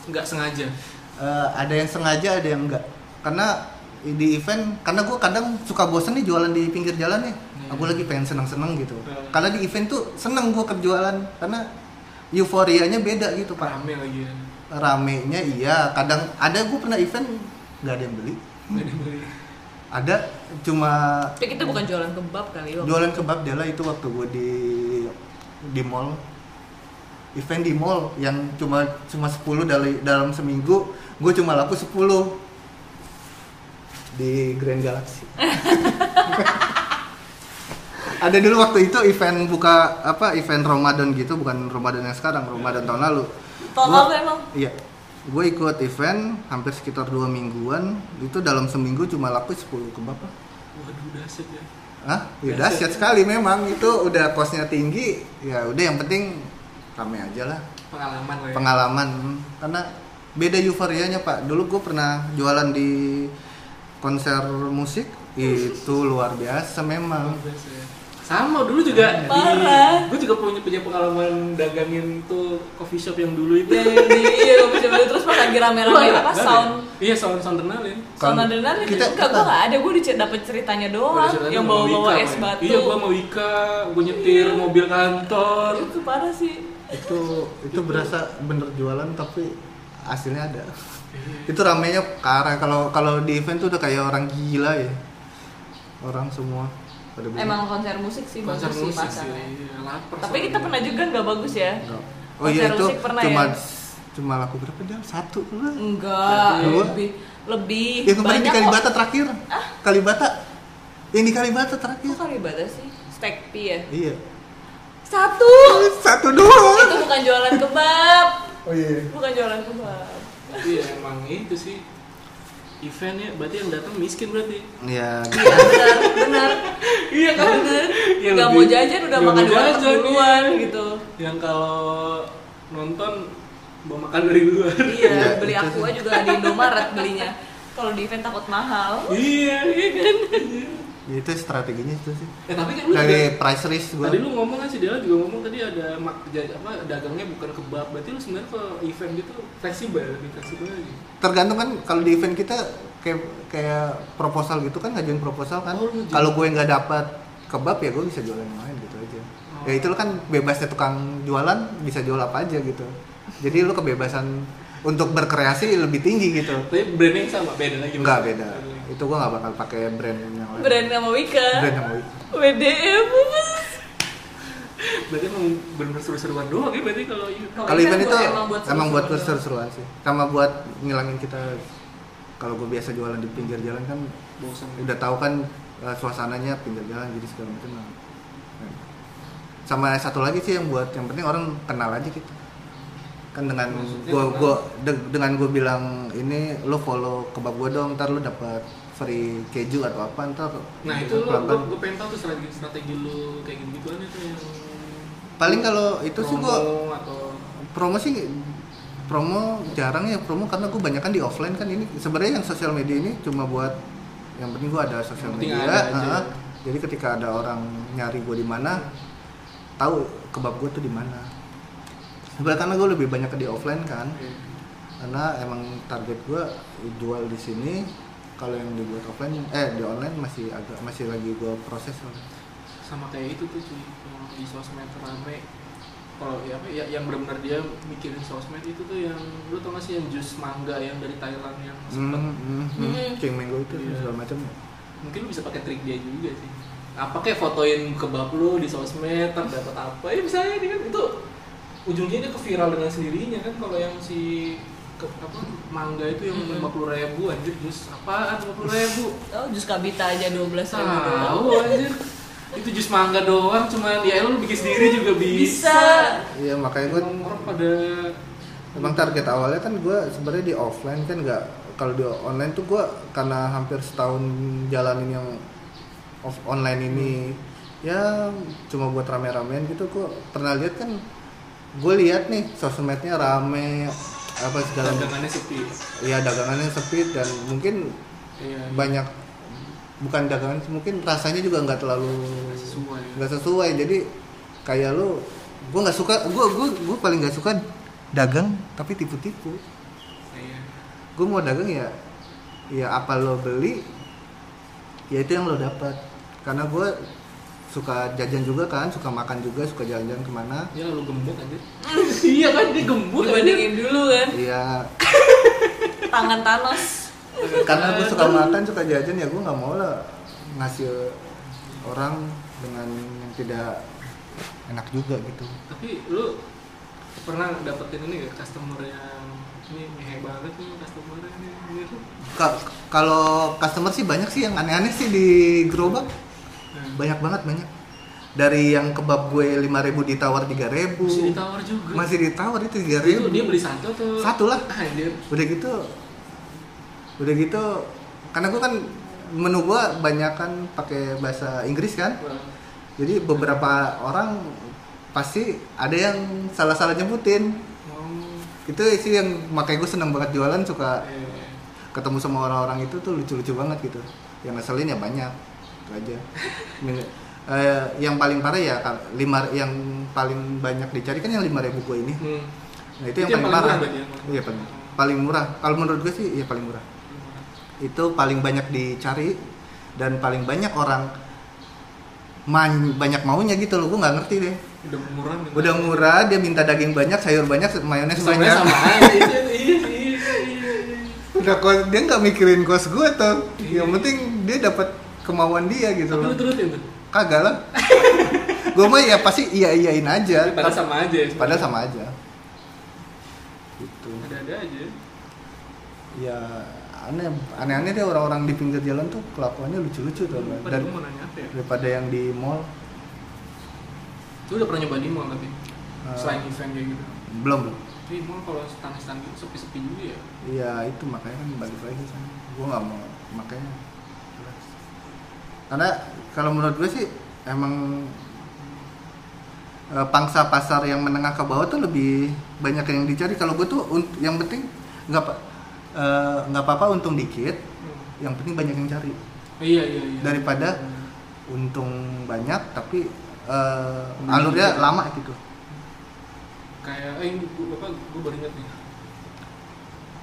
enggak sengaja? Uh, ada yang sengaja, ada yang enggak. Karena di event, karena gue kadang suka bosen nih jualan di pinggir jalan nih yeah. Aku lagi pengen seneng-seneng gitu yeah. Karena di event tuh seneng gue kejualan, karena euforianya beda gitu Pak. Rame lagi ya? Ramenya iya, kadang ada gue pernah event gak ada yang beli. Gak ada yang beli. Ada, cuma tapi kita bukan jualan kebab kali waktu jualan itu. Kebab Dela itu waktu gue di di mall. Event di mall yang cuma cuma sepuluh dari, dalam seminggu gue cuma laku sepuluh di Grand Galaxy. Ada dulu waktu itu event buka apa event Ramadan gitu, bukan Ramadan yang sekarang, Ramadan tahun lalu. Tahun lalu emang? Iya. Gue ikut event hampir sekitar dua mingguan, itu dalam seminggu cuma laku sepuluh kebab. Waduh, dahsyat ya. Hah? Ya dahsyat sekali memang, itu udah kosnya tinggi, ya udah yang penting rame aja lah. Pengalaman lah ya. Pengalaman. Karena beda euforianya, Pak. Dulu gue pernah jualan di konser musik, itu luar biasa memang. Luar biasa ya. Sama dulu juga parah. Gue juga punya punya pengalaman dagangin tuh coffee shop yang dulu itu. Iya, iya coffee shop itu terus pas lagi rame-rame apa sound. Iya, sound sound adrenalin. Sound adrenalin kita enggak gua enggak ada, gua dapet ceritanya doang yang bawa-bawa es batu. Iya, gua mau Wika, gua nyetir mobil kantor. Itu parah sih. Itu itu berasa bener jualan tapi hasilnya ada. Itu ramenya parah. Kalau kalau di event tuh udah kayak orang gila ya. Orang semua emang konser musik sih konser bagus musik sih pasarnya. Iya, tapi kita pernah juga nggak bagus ya. Enggak. Oh konser iya itu musik pernah cuma ya? Cuma laku berapa jam? Satu kan? Enggak. Satu. Lebih lebih. Ya kemarin di Kalibata kok. Terakhir. Ah? Kalibata. Yang di Kalibata terakhir. Kok Kalibata sih? Steak pie ya? Iya. Satu. Satu doang. Itu bukan jualan kebab. Oh iya. Bukan jualan kebab. Tapi ya emang itu sih. Eventnya berarti yang datang miskin berarti. Iya. Iya benar, benar. Iya kan? Yang nggak mau jajan udah makan di luar gitu. Yang kalau nonton mau makan dari luar. Iya, ya, beli aku aja juga di Indomaret belinya. Kalau di event takut mahal. Iya, iya kan. Ya, itu strateginya itu sih. Ya, tapi kan dari price list gua. Tadi lu ngomong kan si Dela juga ngomong tadi ada mak, apa dagangnya bukan kebab. Berarti lu sebenarnya kalau event gitu fleksibel, lebih fleksibel aja. Tergantung kan kalau di event kita kayak kayak proposal gitu kan, ngajuin proposal kan. Oh, kalau gue nggak dapat kebab ya gue bisa jualan yang lain gitu aja. Oh. Ya itu lu kan bebasnya tukang jualan bisa jual apa aja gitu. Jadi lu kebebasan untuk berkreasi lebih tinggi gitu. Tapi brandnya sama, beda lagi. Enggak beda. Branding. Itu gua nggak bakal pakai brand yang lain. Brand sama Wika. Brand sama Wika. W D M. Berarti emang bener-bener seru-seruan doang ya berarti kalau kalau event itu emang buat, emang buat seru-seruan sih. Sama buat ngilangin kita kalau gua biasa jualan di pinggir jalan kan bosan. Udah tahu kan suasananya pinggir jalan jadi segala macam. Sama satu lagi sih yang buat yang penting orang kenal aja gitu. Kan dengan gue gue de, dengan gue bilang ini lo follow kebab gue dong, ntar lo dapat free keju atau apa ntar. Nah itu lo gue pengen tahu tuh strategi strategi lo kayak gitu gituan itu yang paling kalau itu sih gue atau... promo sih promo jarang ya promo karena gue banyak kan di offline kan ini sebenarnya yang sosial media ini cuma buat yang penting gue ada sosial media ada nah, jadi ketika ada orang nyari gue di mana tahu kebab gue tuh di mana. Sebenarnya karena gue lebih banyak ke di offline kan, hmm. karena emang target gue jual di sini. Kalau yang dibuat offline, eh di online masih agak masih lagi gue proses. Sama kayak itu tuh cuy, di sosmed rame. Kalau ya apa, ya, yang benar-benar dia mikirin sosmed itu tuh yang lu tau gak sih yang jus mangga yang dari Thailand yang sempet hmm, hmm, hmm. hmm. King Mango itu yeah. Segala macam. Mungkin lu bisa pakai trik dia juga sih. Apa kayak fotoin kebab lu di sosmed, terdapat apa? Ya misalnya kan itu. Ujungnya dia keviral dengan sendirinya kan kalau yang si ke, apa mangga itu yang lima puluh ribu anjir jus apaan lima puluh ribu oh jus kabita aja dua belas ribu doang oh, anjir itu jus mangga doang cuma ya lo bikin sendiri juga bisa iya makanya gue orang pada emang target awalnya kan gue sebenarnya di offline kan nggak kalau di online tuh gue karena hampir setahun jalanin yang off online ini hmm. ya cuma buat rame-ramean gitu gue pernah lihat kan gue lihat nih sosmednya rame apa segala dagangannya sepi iya dagangannya sepi dan mungkin iya, iya. banyak bukan dagangan mungkin rasanya juga nggak terlalu nggak sesuai jadi kayak lo gue nggak suka gue gue gue paling nggak suka dagang tapi tipu-tipu iya. Gue mau dagang ya ya apa lo beli ya itu yang lo dapat karena gue suka jajan juga kan, suka makan juga, suka jalan-jalan kemana ya lu gembut aja iya kan, dia gembut dibandingin dulu kan iya tangan Thanos karena gue suka makan, suka jajan ya gue gak mau lah ngasih orang dengan yang tidak enak juga gitu tapi lu pernah dapetin ini gak customer yang ini hebat banget nih customer ini kalau customer sih banyak sih yang aneh-aneh sih di gerobak banyak banget banyak dari yang kebab gue lima ribu ditawar tiga ribu. Masih ditawar juga. Masih ditawar itu tiga ribu. Itu dia beli satu tuh. Satu lah. Udah gitu. Udah gitu karena gue kan menu gue banyak kan pakai bahasa Inggris kan. Jadi beberapa orang pasti ada yang salah-salah nyebutin. Itu sih yang makanya gue seneng banget jualan, suka yeah. ketemu sama orang-orang itu tuh lucu-lucu banget gitu. Yang ngeselin ya banyak, itu aja. uh, yang paling parah ya lima, yang paling banyak dicari kan yang lima ribu gue ini. Hmm. Nah itu, itu yang, yang paling parah. Iya paling, paling murah. Kalau menurut gue sih ya paling murah. Hmm. Itu paling banyak dicari dan paling banyak orang man, banyak maunya gitu loh. Gue nggak ngerti deh. Udah murah, udah murah, dia minta daging banyak, sayur banyak, mayones banyak. Sama aja, iya, iya, iya. Udah kok dia nggak mikirin kos gue tuh. Iya. Yang penting dia dapat kemauan dia gitu. Tapi loh. Tapi turutin tuh? Kagak lah. Gue mah ya pasti iya iyain aja. Padahal sama aja. Ya, padahal sama aja. Gitu. Ada-ada aja. Ya aneh, aneh-aneh deh orang-orang di pinggir jalan tuh kelakuannya lucu-lucu tuh. Hmm, Dan ya? Daripada yang di mall. Lu udah pernah nyoba di mall tapi? Uh, Selain event kayak gitu? Belum, belum. Di mall kalau stand-stand gitu sepi-sepi juga ya? Iya itu makanya kan balik lagi sana. Gue gak mau, makanya. Karena kalau menurut gue sih emang uh, pangsa pasar yang menengah ke bawah tuh lebih banyak yang dicari. Kalau gue tuh yang penting gak, uh, gak apa-apa untung dikit, hmm. yang penting banyak yang cari. Iya, iya, iya. Daripada hmm. untung banyak tapi Uh, alurnya ya. Lama gitu. Kayak, eh bapak, gue baru ingat nih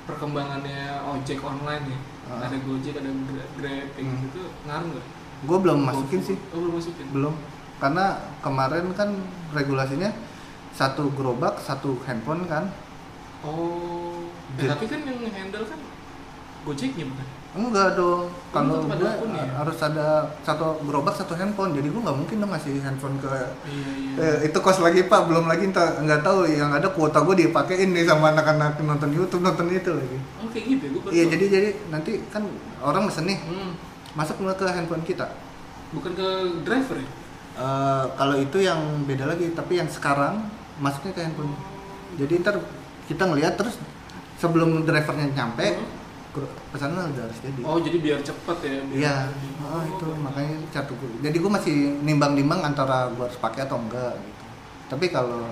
perkembangannya ojek online ya. Uh. Ada Gojek, ada Grab, kayak hmm. gitu ngaruh nggak? Gue belum masukin sih. Oh, belum masukin. Belum, karena kemarin kan regulasinya satu gerobak satu handphone kan. Oh. Eh, tapi kan yang handle kan Gojeknya bukan? Enggak dong, kalau gue ya? Harus ada satu gerobak satu handphone, jadi gue nggak mungkin dong ngasih handphone ke iya, iya. Eh, itu kos lagi pak, belum lagi nggak tahu yang ada kuota gue dipakein nih sama anak-anak nonton YouTube nonton itu lagi. Oke okay, gitu, gue iya jadi jadi nanti kan orang mesen nih, hmm. masuk mulai ke handphone kita. Bukan ke driver ya? Uh, kalau itu yang beda lagi, tapi yang sekarang masuknya ke handphone. Hmm. Jadi ntar kita ngelihat terus sebelum drivernya nyampe. Hmm. Pesanan udah harus jadi. Oh jadi biar cepet ya? Iya. Oh, oh itu makanya satu gue. Jadi gue masih nimbang-nimbang antara gue harus pakai atau enggak gitu. Tapi kalau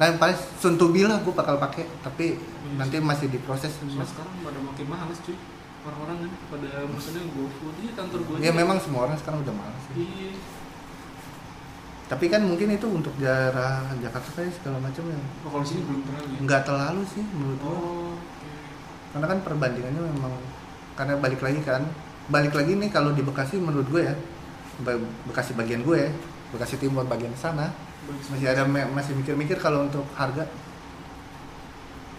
nah yang paling suntubi lah gue bakal pakai. Tapi hmm. nanti masih diproses. Nah, sekarang pada makin malas cuy orang-orang kan pada maksudnya GoFood di kantor gue. Ya memang semua orang sekarang udah malas. Iya. Tapi kan mungkin itu untuk daerah Jakarta kayak segala macam ya. Oh, kalau sini belum terlalu. Ya? Nggak terlalu sih menurut gue. Oh. Karena kan perbandingannya memang karena balik lagi kan balik lagi nih kalau di Bekasi menurut gue ya Be- Bekasi bagian gue Bekasi Timur bagian sana masih ada me- masih mikir-mikir kalau untuk harga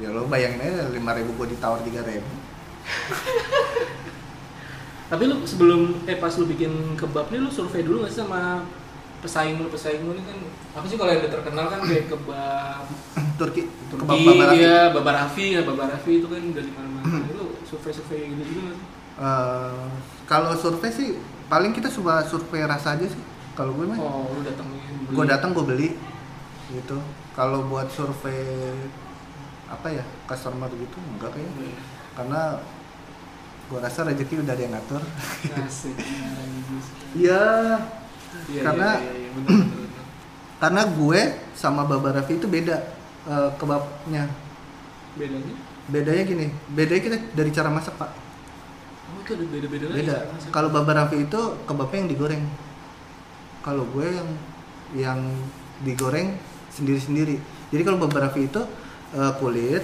ya lo bayangin aja lima ribu gue ditawar tiga ribu. Tapi lo sebelum eh pas lo bikin kebab nih lo survei dulu nggak sih sama pesaing lo pesaing lo ini kan apa sih kalau yang udah terkenal kan kayak kebab Turki, kebab Baba Rafi. Iya, Baba Rafi, ya Baba Rafi itu kan dari mana-mana. Itu survei-survei gitu juga kan? Uh, kalau survei sih paling kita coba survei rasa aja sih. Kalau gue mah. Oh, lu datengin. Gue datang gue beli. Gitu. Kalau buat survei apa ya? Customer gitu enggak kayaknya. Hmm. Karena gue rasa rezeki udah ada yang ngatur. Asik. Iya. Ya, karena ya, ya, ya, bener, bener, bener. Karena gue sama Baba Rafi itu beda. Uh, kebabnya bedanya? Bedanya gini, bedanya kita dari cara masak pak. Oh itu ada beda-beda lagi? Beda, kalau Baba Rafi itu kebabnya yang digoreng. Kalau gue yang yang digoreng sendiri-sendiri. Jadi kalau Baba Rafi itu uh, kulit,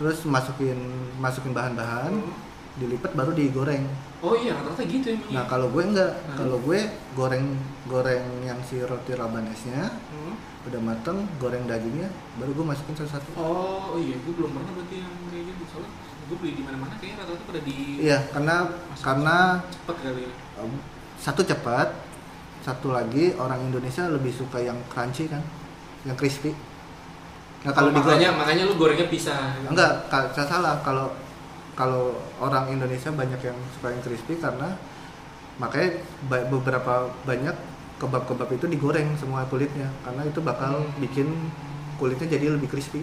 terus masukin masukin bahan-bahan, hmm. dilipat baru digoreng. Oh iya, rata-rata gitu ya? Nah kalau gue enggak, hmm. kalau gue goreng goreng yang si roti rabanesnya hmm. udah mateng, goreng dagingnya, baru gue masukin satu-satu. Oh iya, gue belum pernah berarti yang kayak gitu, soalnya gue beli di mana-mana kayaknya rata-rata pada di. Iya, karena karena cepat kali. Um, satu cepat, satu lagi orang Indonesia lebih suka yang crunchy kan, yang crispy. Nah kalau oh, makanya digoreng, makanya lu gorengnya pisah. Gitu. Enggak, saya salah kalau kalau orang Indonesia banyak yang suka yang crispy karena makanya beberapa banyak kebab-kebab itu digoreng semua kulitnya, karena itu bakal hmm. bikin kulitnya jadi lebih crispy.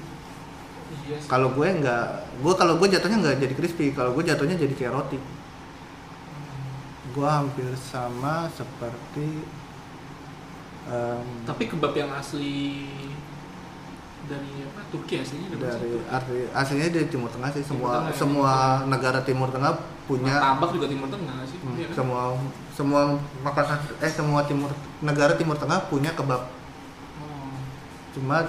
Yes. Kalau gue nggak, gue kalau gue jatuhnya nggak jadi crispy, kalau gue jatuhnya jadi kayak roti. Gue hampir sama seperti. Um, Tapi kebab yang asli dari apa? Turki aslinya dari asli, aslinya dari Timur Tengah sih. Semua Timur Tengah, semua ya. Negara Timur Tengah punya. Martabak juga Timur Tengah sih. Hmm, ya kan? Semua semua makanan eh semua timur negara Timur Tengah punya kebab. Oh. Cuma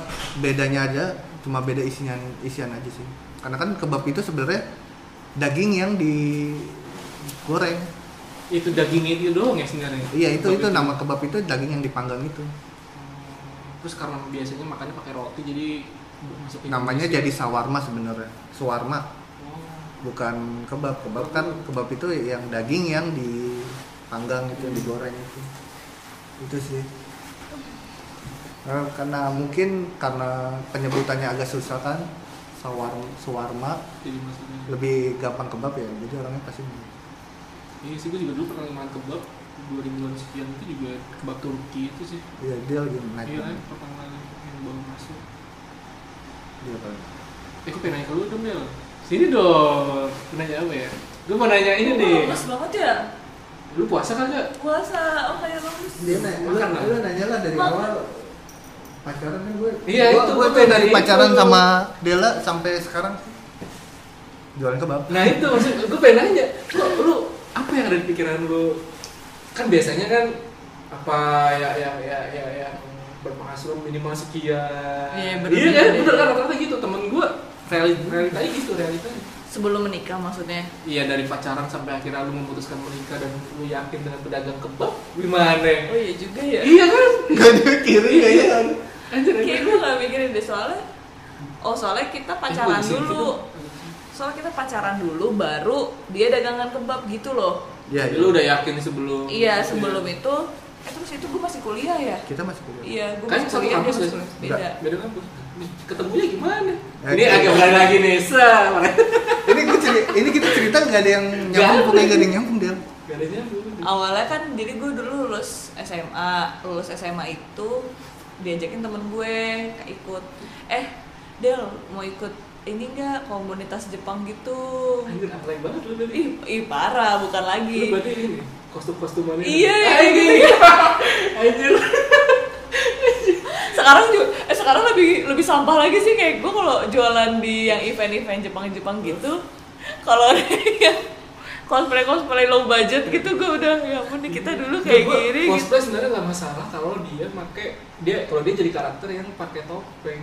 bedanya aja. Cuma beda isian isian aja sih, karena kan kebab itu sebenarnya daging yang digoreng. Itu dagingnya itu doang ya sebenarnya. Iya itu, itu itu nama kebab itu daging yang dipanggang itu. Terus karena biasanya makannya pakai roti jadi masukin. Namanya jadi shawarma sebenarnya, shawarma. Oh. Bukan kebab, kebab kan kebab itu yang daging yang dipanggang itu, hmm. digoreng itu. Itu sih. Karena mungkin karena penyebutannya agak susah kan, shawarma, shawarma lebih gampang kebab ya, jadi orangnya pasti. Iya sih, gue juga dulu pernah makan kebab dua ribuan sekian itu juga kebab Turki itu sih. Iya dia lagi naik. Iya kan, pertama yang baru masuk. Iya kan. Eh, gue pengen nanya ke lu dong Mil. Sini dong, gue nanya apa ya? Gue mau nanya ini nih. Lu puasa banget ya? Lu puasa kagak? Puasa, oh kayak bagus. Dia nanya, lu nanya lah dari awal. Pacaran kan gue, iya, gue, itu, gue tuh dari itu. Pacaran sama Dela sampai sekarang jualan kebab. Nah itu maksud gue pengen nanya, kok lu apa yang ada di pikiran lu? Kan biasanya kan apa ya ya ya ya, ya berpenghasilan minimal sekian. Iya bener, iya kan, bener kan rata-rata gitu temen gue realitanya gitu realitanya. Sebelum menikah maksudnya? Iya dari pacaran sampai akhirnya lu memutuskan menikah dan lu yakin dengan pedagang kebab gimana? Oh iya juga ya. Iya kan? Gak dipikirin ya iya. Kayaknya gue gak mikirin deh soalnya. Oh soalnya kita pacaran eh, dulu Soalnya kita pacaran dulu baru dia dagangan kebab gitu loh. Iya lu udah yakin sebelum. Iya sebelum ya. Itu eh terus itu gue masih kuliah ya? Kita masih kuliah. Iya gue masih kuliah dia masih kuliah. Beda Beda kampus. Ketemunya gimana? Ya, ini agak berani lagi nih Sa. Ini gue cerita, ini kita cerita gak ada yang nyambung, pokoknya gak ada yang nyambung Del. Gak ada nyambung. Awalnya kan, jadi gue dulu lulus S M A, lulus S M A itu diajakin temen gue ikut, eh Del mau ikut ini gak komunitas Jepang gitu. Anjir apply banget lu dari. Ih, ih parah bukan lagi. Lu berarti ini kostum-kostumannya. Iya iya. Anjir. Sekarang juga, eh sekarang lebih lebih sampah lagi sih kayak gue kalau jualan di yang event-event Jepang-Jepang gitu, kalau cosplay-cosplay low budget gitu gue udah ya ampun kita dulu kayak nah, gini. Cosplay gitu. Sebenarnya nggak masalah kalau dia pakai dia kalau dia jadi karakter yang pakai topeng,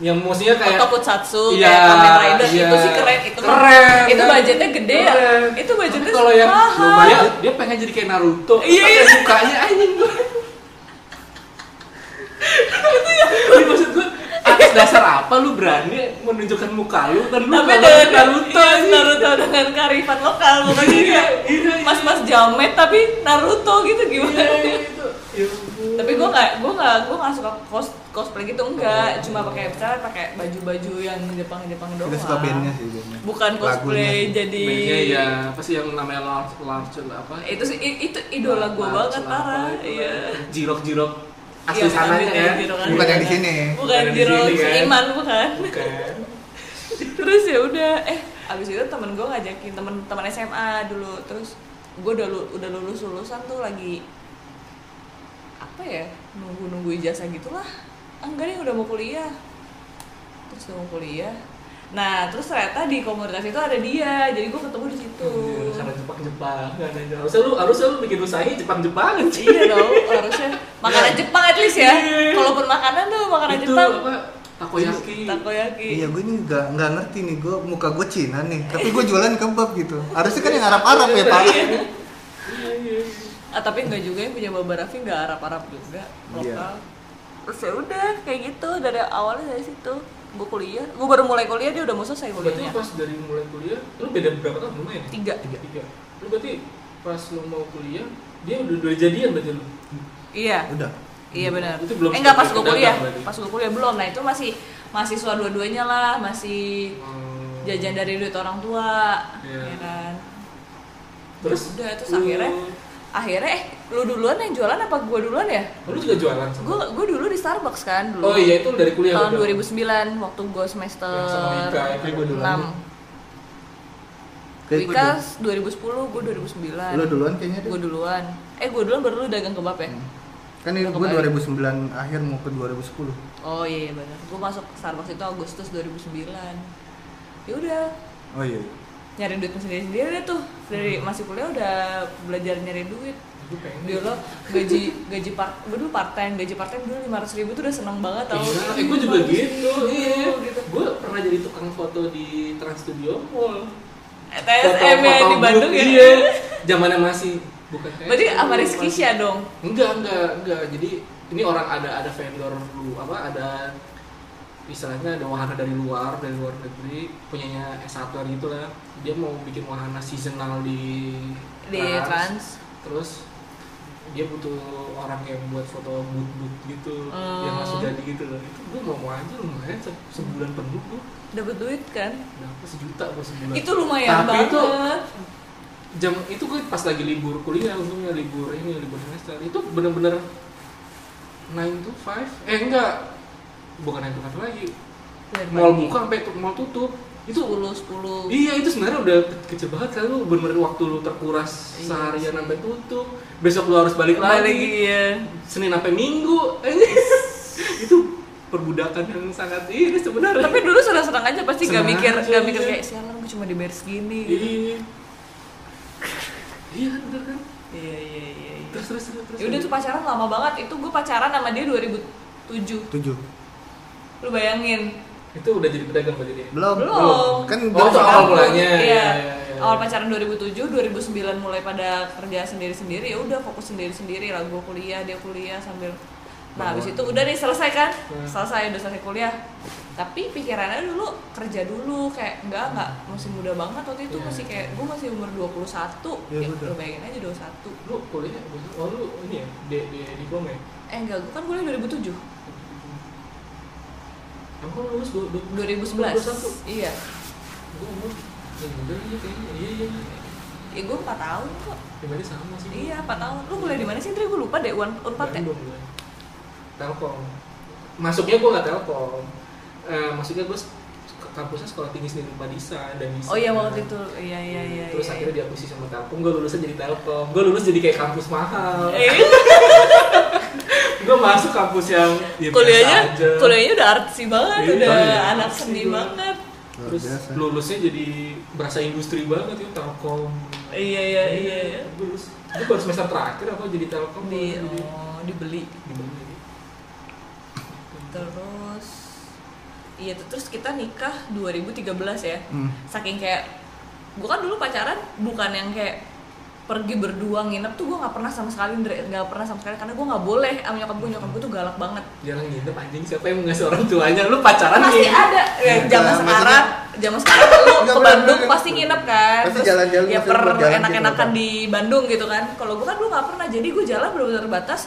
yang maksudnya kayak tokusatsu, ya, kayak Kamen Rider ya, itu sih keren itu keren, itu budgetnya gede keren. Ya, itu budgetnya kalau yang low budget dia pengen jadi kayak Naruto, iya, iya. Mukanya anjing gue. Itu ya. Jadi maksud gue atas dasar apa lu berani menunjukkan muka lu dan lu dengan Naruto, iya, Naruto dengan kearifan lokal bukan gitu ya. Mas-mas jamet tapi Naruto gitu gimana? Iya, itu. Tapi gue nggak, gue nggak, gue nggak suka cos cosplay gitu enggak, cuma pakai misalnya pakai baju-baju yang Jepang-Jepang doang. Kita suka bandnya sih bandnya. Bukan cosplay lagunya. Jadi. Bandnya ya apa sih yang namanya Lars Larsen apa? Itu sih itu idola gue banget parah. Iya. Jirok-jirok. Asli ya, sananya ya, bukan yang di sini. Bukan Jirol Iman bukan. Bukan. Terus ya udah, eh abis itu temen gue ngajakin temen-temen S M A dulu, terus gue udah udah lulus lulusan tuh lagi apa ya nunggu-nunggu ijazah gitulah. Enggak nih udah mau kuliah, terus udah mau kuliah. Nah terus ternyata di komunitas itu ada dia, jadi gue ketemu di situ. Hmm, karena Jepang-Jepang, harusnya lu harusnya lu bikin usahanya Jepang-Jepangan. Iya dong, harusnya makanan Jepang at least ya. Kalaupun makanan tuh makanan itu, Jepang. Apa? Takoyaki. Takoyaki. Iya gue nih nggak nggak ngerti nih, gue muka gue Cina nih, tapi gue jualan kebab gitu. Harusnya kan yang Arab-Arab ya Pak. Iya, iya. Ah tapi nggak juga yang punya Baba Raffi nggak Arab-Arab juga lokal. Terus ya udah kayak gitu dari awalnya dari situ. Gue kuliah, gue baru mulai kuliah dia udah mau selesai kuliahnya. Berarti pas dari mulai kuliah, lu beda berapa tahun dulu ya? Tiga. Tiga. Tiga. Lu berarti pas lu mau kuliah, dia udah udah jadian berarti lu? Iya. Udah. Iya benar. Itu belum. Eh nggak pas gue kuliah, berarti. Pas gue kuliah belum. Nah itu masih mahasiswa dua-duanya lah, masih hmm. jajan dari duit orang tua, yeah. Ya kan. Terus? Udah terus akhirnya akhirnya eh lu duluan yang jualan apa gua duluan ya? Lu juga jualan? Gua gua dulu di Starbucks kan dulu. Oh iya, itu dari kuliah. Tahun dua ribu sembilan dulu. Waktu gua semester ya, sama Wika, ya, gua duluan. enam. Wika dua ribu sepuluh, gua dua ribu sembilan. Lu duluan kayaknya deh. Gua duluan. Eh gua duluan baru lu dagang kebab ya. Hmm. Kan ini gua dua ribu sembilan akhir mau ke dua ribu sepuluh. Oh iya benar. Gua masuk ke Starbucks itu Agustus dua ribu sembilan. Ya udah. Oh iya. Nyari duit sendiri-sendiri deh tuh. Dari masih kuliah udah belajar nyari duit. Dulu gaji gaji part, dulu part time, gaji part time dulu lima ratus ribu tuh udah seneng banget tau. Iya, eh, gue juga gitu. Iya, gitu. Gue pernah jadi tukang foto di Trans Studio. Wow. T S M ya di Bandung ya. Iya. Zamannya masih bukan T S M. Berarti sama Rizky Syah dong. Enggak, enggak, enggak. Jadi ini orang ada ada vendor dulu apa ada istilahnya ada wahana dari luar, dari luar negeri, punyanya S satu gitu lah. Dia mau bikin wahana seasonal di di Trans. Trans. Terus dia butuh orang yang buat foto mood-mood gitu, hmm. yang langsung jadi gitu loh. Itu gue mau mau aja lumayan sebulan penuh gue. Dapat duit kan? Dapat sejuta per sebulan. Itu lumayan tapi banget. Itu, jam itu gue pas lagi libur kuliah, untungnya libur ini libur semester. Itu benar-benar nine to five. Eh enggak, bukan nine to five lagi. Mal buka sampai mal tutup. Itu ulo sepuluh. Iya, itu sebenarnya udah kecil banget kan lu bener-bener waktu lu terkuras iya, seharian sampai tutup. Besok lu harus balik, balik lagi. Iya. Senin sampai Minggu. Itu perbudakan yang sangat ini sebenarnya. Tapi dulu senang-senang aja pasti senang gak mikir, aja, gak mikir kayak sialan gua cuma dibayar segini. Iya. Iya, bener kan? Iya, iya, iya. Terus terus terus. terus ya udah tuh pacaran lama banget. Itu gua pacaran sama dia dua ribu tujuh. tujuh. Lu bayangin. Itu udah jadi pedagang apa jadi? Belum. Belum. Kan oh, itu awal mulanya. Iya. Ya, ya, ya. Awal pacaran dua ribu tujuh, dua ribu sembilan mulai pada kerja sendiri-sendiri. Ya udah fokus sendiri-sendiri. Lah gua kuliah, dia kuliah sambil. Nah, habis itu udah nih selesai kan? Ya. Selesai udah selesai kuliah. Tapi pikirannya dulu kerja dulu kayak enggak enggak masih muda banget waktu itu ya. Masih kayak gua masih umur dua puluh satu. Ya, ya lu bayangin aja dua puluh satu. Lu kuliah dua puluh satu. Oh, lu ini ya di di, di Bom ya? Eh enggak, gua kan kuliah dua ribu tujuh. Aku lulus dua ribu sebelas. Iya. Gue umur muda aja kayaknya. Iya iya. Ya gue empat tahun kok. Di mana sama sih? Iya, empat tahun. Lu kuliah di mana sih? Tri gue lupa deh. Unpad ya? Telkom. Masuknya gue enggak Telkom. Eh masuknya gue kampusnya sekolah tinggi seni rupa desain dan desain. Oh iya waktu itu. Iya iya iya. Terus akhirnya diakusi sama Telkom. Gue lulusnya jadi Telkom. Gue lulus jadi kayak kampus mahal. Gue masuk kampus yang ya, kuliahnya kuliahnya udah artsy banget, yeah, udah iya, anak seni banget. Terus biasa. Lulusnya jadi berasa industri banget ya, Telkom. Iya iya iya. iya. Lulus. Itu baru semester terakhir aku jadi Telkom. Di, oh, jadi, dibeli. dibeli. Terus, iya terus kita nikah dua ribu tiga belas ya. Hmm. Saking kayak, gue kan dulu pacaran bukan yang kayak pergi berdua nginep tuh gue nggak pernah sama sekali nggak pernah sama sekali karena gue nggak boleh sama nyokap gue nyokap gue tuh galak banget jangan nginep anjing siapa yang ngasih orang tuanya lu pacaran pasti nginep. Ada ya, zaman sekarang zaman sekarang lu ke Bandung pasti nginep kan pasti terus jalan-jalan ya per enak-enakan di Bandung gitu kan kalau gue kan dulu nggak pernah jadi gue jalan benar-benar batas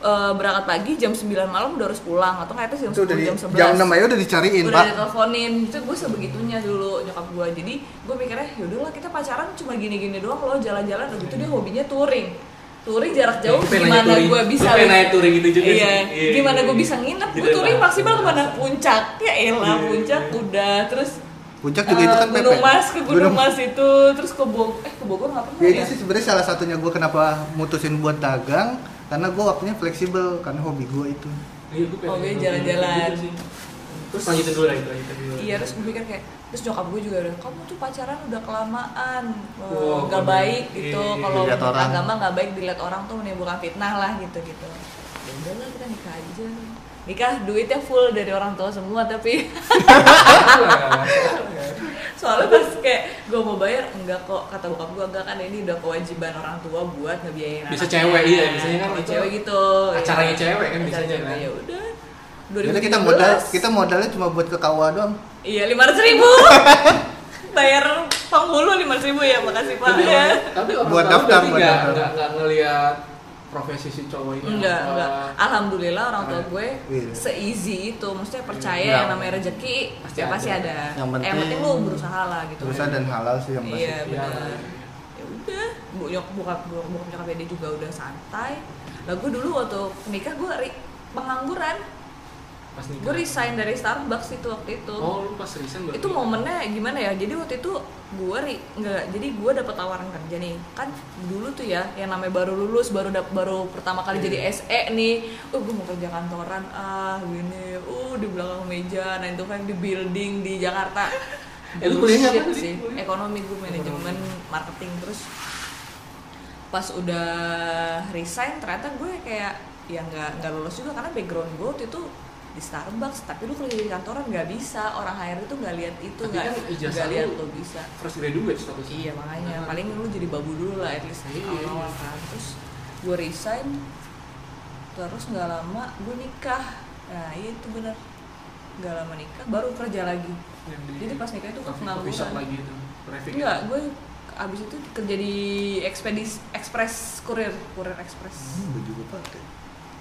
uh, berangkat pagi jam sembilan malam udah harus pulang atau nggak itu jam sepuluh jam sebelas jam enam aja udah dicariin udah pak udah diteleponin itu gue sebegitunya dulu nyokap gue jadi gue mikirnya yaudahlah kita pacaran cuma gini-gini doang lo jalan-jalan udah gitu dia hobinya touring touring jarak jauh ya, gimana gue bisa naik touring itu juga iya sih. Gimana gue bisa nginep gue touring maksimal kemana puncak ya elah puncak udah terus Puncak juga uh, itu kan Gunung Pepe. Mas ke Gunung, Gunung Mas itu terus ke Bogor eh ke Bogor nggak pernah ya itu ya? Sih sebenarnya salah satunya gue kenapa mutusin buat dagang karena gue waktunya fleksibel, karena hobi gue itu hobi jalan-jalan terus lanjutin dulu lah itu iya terus gue pikir kayak, terus nyokap gue juga udah kamu tuh pacaran udah kelamaan oh, gak baik gitu, kalau menurut agama gak baik dilihat orang tuh menimbulkan fitnah lah gitu-gitu ya udah lah kita nikah aja nikah duitnya full dari orang tua semua tapi soalnya pas kayak gue mau bayar enggak kok kata bokap gue enggak kan ini udah kewajiban orang tua buat ngebiayain anak bisa cewek iya biasanya kan itu cewek gitu acaranya ya. Cewek kan biasanya kan ya udah jadi kita modal kita modalnya cuma buat ke K U A doang iya lima ratus ribu bayar penghulu lima ratus ribu ya makasih pak tapi, ya tapi buat daftar enggak enggak ngelihat profesi si cowok ini enggak, apa? Enggak. Alhamdulillah orang tua gue yeah. Se-easy itu maksudnya percaya yeah. Yang namanya rezeki pasti ya, pasti ada yang penting, eh, yang penting lu berusaha lah gitu berusaha dan halal sih yang pasti iya benar ya udah bokap bokap bokap nyokap dia juga udah santai. Lah gue dulu waktu nikah gue pengangguran. Pas nikah. Gue resign dari Starbucks itu waktu itu. Oh, lu pas resign berarti. Itu momennya gimana ya? Jadi waktu itu gue enggak jadi gue dapat tawaran kerja nih. Kan dulu tuh ya yang namanya baru lulus, baru dap, baru pertama kali yeah. jadi S E nih. Uh, gue mau kerja kantoran ah gini. Uh, di belakang meja nine to five di building di Jakarta. Eh, lu kuliahnya apa sih? Ekonomi, gue manajemen marketing. Terus pas udah resign ternyata gue kayak ya nggak nggak lolos juga karena background gue waktu itu di Starbucks. Tapi lu kerja di kantoran nggak bisa, orang H R itu nggak lihat itu, nggak nggak lihat lu bisa fresh graduate statusnya. Iya makanya nah, paling lu jadi babu dulu lah at least awal kan. Terus gue resign terus nggak lama gue nikah. Nah itu bener nggak lama nikah baru kerja lagi. Jadi pas nikah itu pengangguran lagi itu. Enggak, gue abis itu kerja di ekspedisi ekspres kurir, kurir ekspres. Hmm, baju gue pakai.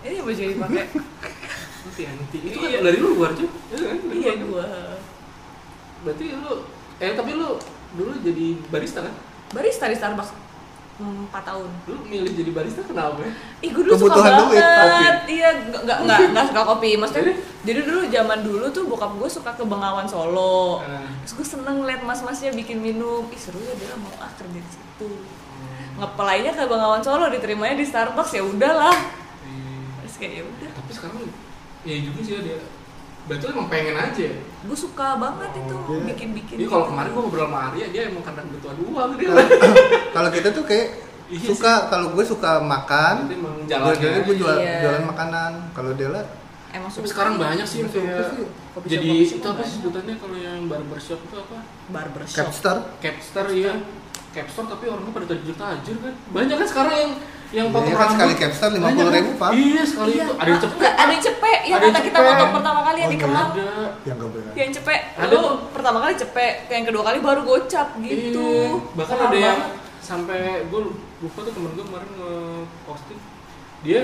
Ini baju yang dipakai. Nanti itu kan iya. Dari luar cuy. Iya gue. Berarti lu eh tapi lu dulu jadi barista kan? Barista di Starbucks. empat tahun. Lu milih jadi barista kenapa? Ih, gue dulu kebutuhan suka banget. Duit, iya, enggak enggak enggak suka kopi. Maksudnya jadi dulu zaman dulu tuh bokap gue suka ke Bengawan Solo. Uh. Terus gue seneng liat mas-masnya bikin minum. Ih, seru ya dia mau ah kerja di situ. Hmm. Ngepelainya ke Bengawan Solo, diterimanya di Starbucks ya udahlah. Hmm. Terus kayak ya udah. Tapi sekarang ya juga sih dia berarti emang pengen aja. Gue suka banget oh, itu dia. bikin-bikin. Jadi kalau kemarin gue ngobrol sama Arya, dia emang kadang kebutuhan uang dia. Kalau kita tuh kayak iya suka, kalau gue suka makan, gue jadi gue jual, iya. jualan makanan. Kalau Dela, emang tapi sekarang iya. banyak sih itu. Ya. Jadi itu apa sih sebutannya kalau yang barbershop itu apa? Barbershop. Capster. Capster iya. Capster tapi orangnya pada tajir-tajir kan. Banyak kan sekarang yang yang potong rambut sekali capstan lima puluh ribu Pak. Iya, sekali iya. itu. Ada yang cepet. Ada yang cepet. Yang kata kita potong pertama kali yang oh, di Kemang. Ada. Yang enggak benar. Yang cepet. Lu pertama kali cepet, yang kedua kali baru gocap gitu. Iya. Bahkan Perang ada banget. Yang sampai gue lupa tuh temen gue kemarin nge-posting. Dia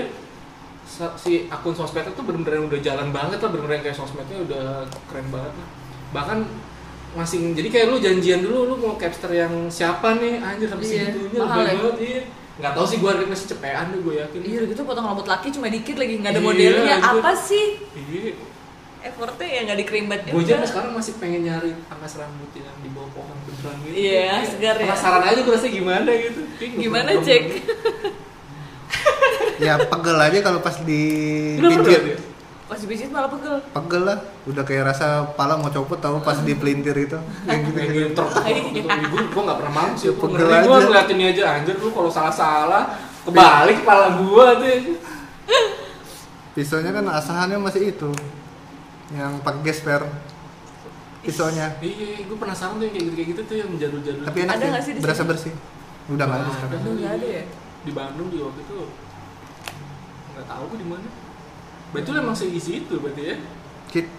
si akun sosmednya tuh bener-bener udah jalan banget lah, bener-bener kayak sosmednya udah keren banget lah. Bahkan masing jadi kayak lu janjian dulu lu mau capster yang siapa nih anjir sampai iya. segitunya mahal banget. Iya. Nggak tahu sih gue masih cepean deh gue yakin. Iya gitu potong rambut laki cuma dikit lagi nggak ada iya, modelnya iya, apa iya. sih? Iya. Effortnya ya nggak dikerimbat. Gue juga sekarang masih pengen nyari pangkas rambut yang di bawah pohon beneran gitu. Iya segar ya. Penasaran aja gue rasanya gimana gitu. Kayaknya gimana cek? Ya pegel aja kalau pas di pijit. Pas di pijit malah pegel. Pegel lah, udah kayak rasa pala mau copot tau pas di pelintir itu. Kayak gitu. Gue gue nggak pernah mau sih. Pegel aja. Gue ngeliatin aja anjir lu kalau salah-salah kebalik kepala gue tuh. Pisaunya kan asahannya masih itu. Yang pakai gesper pisaunya. Iya, gue penasaran tuh yang kayak gitu-gitu tuh yang jadul-jadul. Tapi enak sih, berasa bersih. Udah nggak ada sekarang. Nggak ada ya. Di Bandung di waktu itu nggak tahu gue di mana. Berarti emang seisi itu berarti ya. Kit.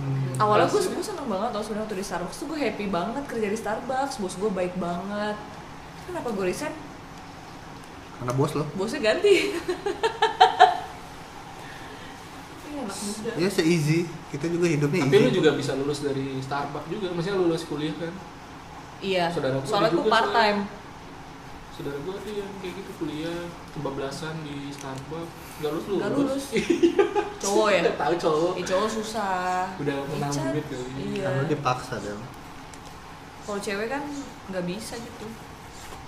Hmm. Awalnya gue gue seneng banget tau sebenarnya waktu di Starbucks tuh gue happy banget kerja di Starbucks, bos gue baik banget. Kenapa gue resign? Karena bos lo. Bosnya ganti. Ya se-easy, kita juga hidupnya easy. Tapi lu juga bisa lulus dari Starbucks juga, maksudnya lulus kuliah kan? Iya, saudara soalnya gue part time. Saudara gue tuh yang kayak gitu kuliah kebablasan di Starbucks, nggak lulus nggak lulus cowok ya tahu cowok eh, cowok susah udah menang duit kali karena dipaksa dong. Kalau cewek kan nggak bisa gitu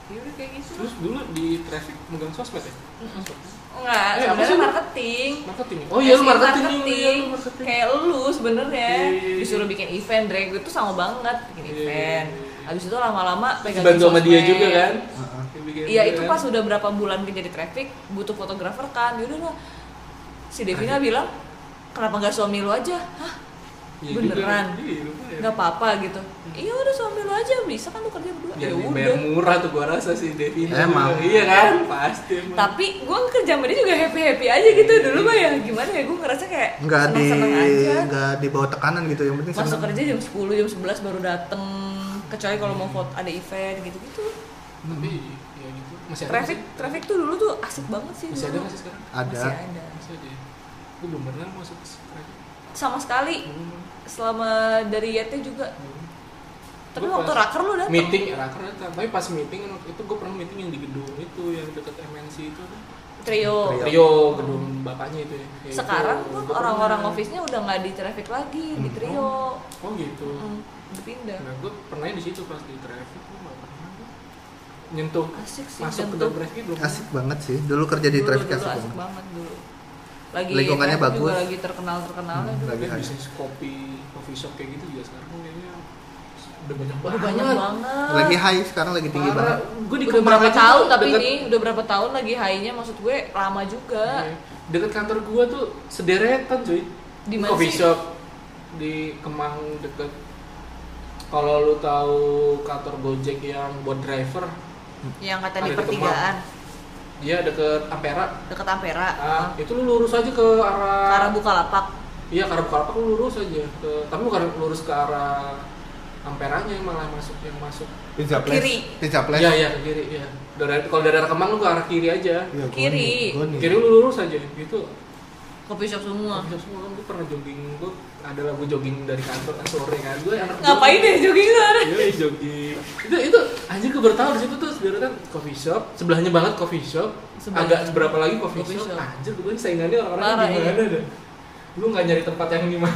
ya udah kayak gitu. Terus dulu di Traffic megang sosmed ya mm-hmm. nggak eh, sebenarnya marketing marketing oh iya lu marketing, marketing. Ya, marketing kayak lu sebenarnya yeah. disuruh bikin event drag itu sama banget bikin yeah. event abis itu lama-lama pegang bantu sama dia juga kan iya uh-huh. itu pas udah berapa bulan kerja di Traffic butuh fotografer kan yaudah lah si Devina Ayo. bilang kenapa nggak suami lu aja hah ya, beneran nggak apa-apa gitu iya hmm. udah suami lu aja bisa kan lu kerja berdua ya udah murah tuh gua rasa si Devina emang iya kan pasti emang. Tapi gua kerja sama dia juga happy happy aja gitu dulu mah ya gimana ya gua ngerasa kayak nggak di nggak di bawah tekanan gitu yang penting masuk senang. Kerja jam sepuluh jam sebelas baru dateng kecuali kalau mau foto ada event gitu-gitu. Tapi ya gitu. Masih ada. Traffic, masih? Traffic tuh dulu tuh asik banget sih. Masih dulu. Ada masih sekarang? Ada. Masih ada. Masih ada. Gue belum pernah masuk Traffic. Sama sekali. Hmm. Selama dari Yeti juga. Hmm. Tapi gua waktu raker lu datang. Meeting ya raker datang. Tapi pas meeting itu gue pernah meeting yang di gedung itu yang deket M N C itu. Trio. Trio, Trio gedung bapaknya itu ya. Kayak sekarang tuh orang-orang office-nya udah nggak di Traffic lagi, hmm. di Trio. Oh, oh gitu. Hmm, pindah. Nah, gue pernah di situ pas di Traffic tuh nyentuh. Asik sih, masuk ke dalam Traffic belum. Asik banget sih. Dulu kerja di dulu, Traffic dulu, asik, asik banget. banget dulu. Lagi lingkungannya bagus. Juga lagi terkenal-terkenalnya hmm, dulu. Bisnis kopi, coffee shop kayak gitu juga sekarang kayaknya udah banyak banget. Udah banyak banget. Lagi high sekarang, lagi tinggi Parah. banget. Gue di udah berapa tahun tapi deket, nih udah berapa tahun lagi high-nya, maksud gue lama juga. Iya. Dekat kantor gue tuh sederetan cuy. Di mana coffee shop di Kemang deket. Kalau lu tahu kantor Gojek yang buat driver yang katanya di pertigaan. Iya, deket Ampera. Deket Ampera. Nah, itu lu lurus aja ke arah ke arah Bukalapak. Iya, ke arah Bukalapak lu lurus aja. Ke, tapi bukan lurus ke arah Amperanya yang malah masuk yang masuk Pizza Place. Kiri. Pizza Place. Iya, iya, ke kiri, iya. Dari kalau dari arah Kemang lu ke arah kiri aja. Ya, kiri. Goni. Kiri lu lurus aja gitu. Kopi shop semua. Kopi shop semua. Gue pernah jogging, gue adalah gue jogging dari kantor kan sore kan. Gue anak ngapain deh jogging lu? Iya, jogging. Itu itu anjir gue bertahun di situ tuh sebenarnya coffee shop, sebelahnya banget coffee shop. Sebelahnya. Agak seberapa lagi coffee, coffee shop. shop. Anjir gue kan saingannya orang-orang gimana iya. deh. Lu enggak nyari tempat yang gimana.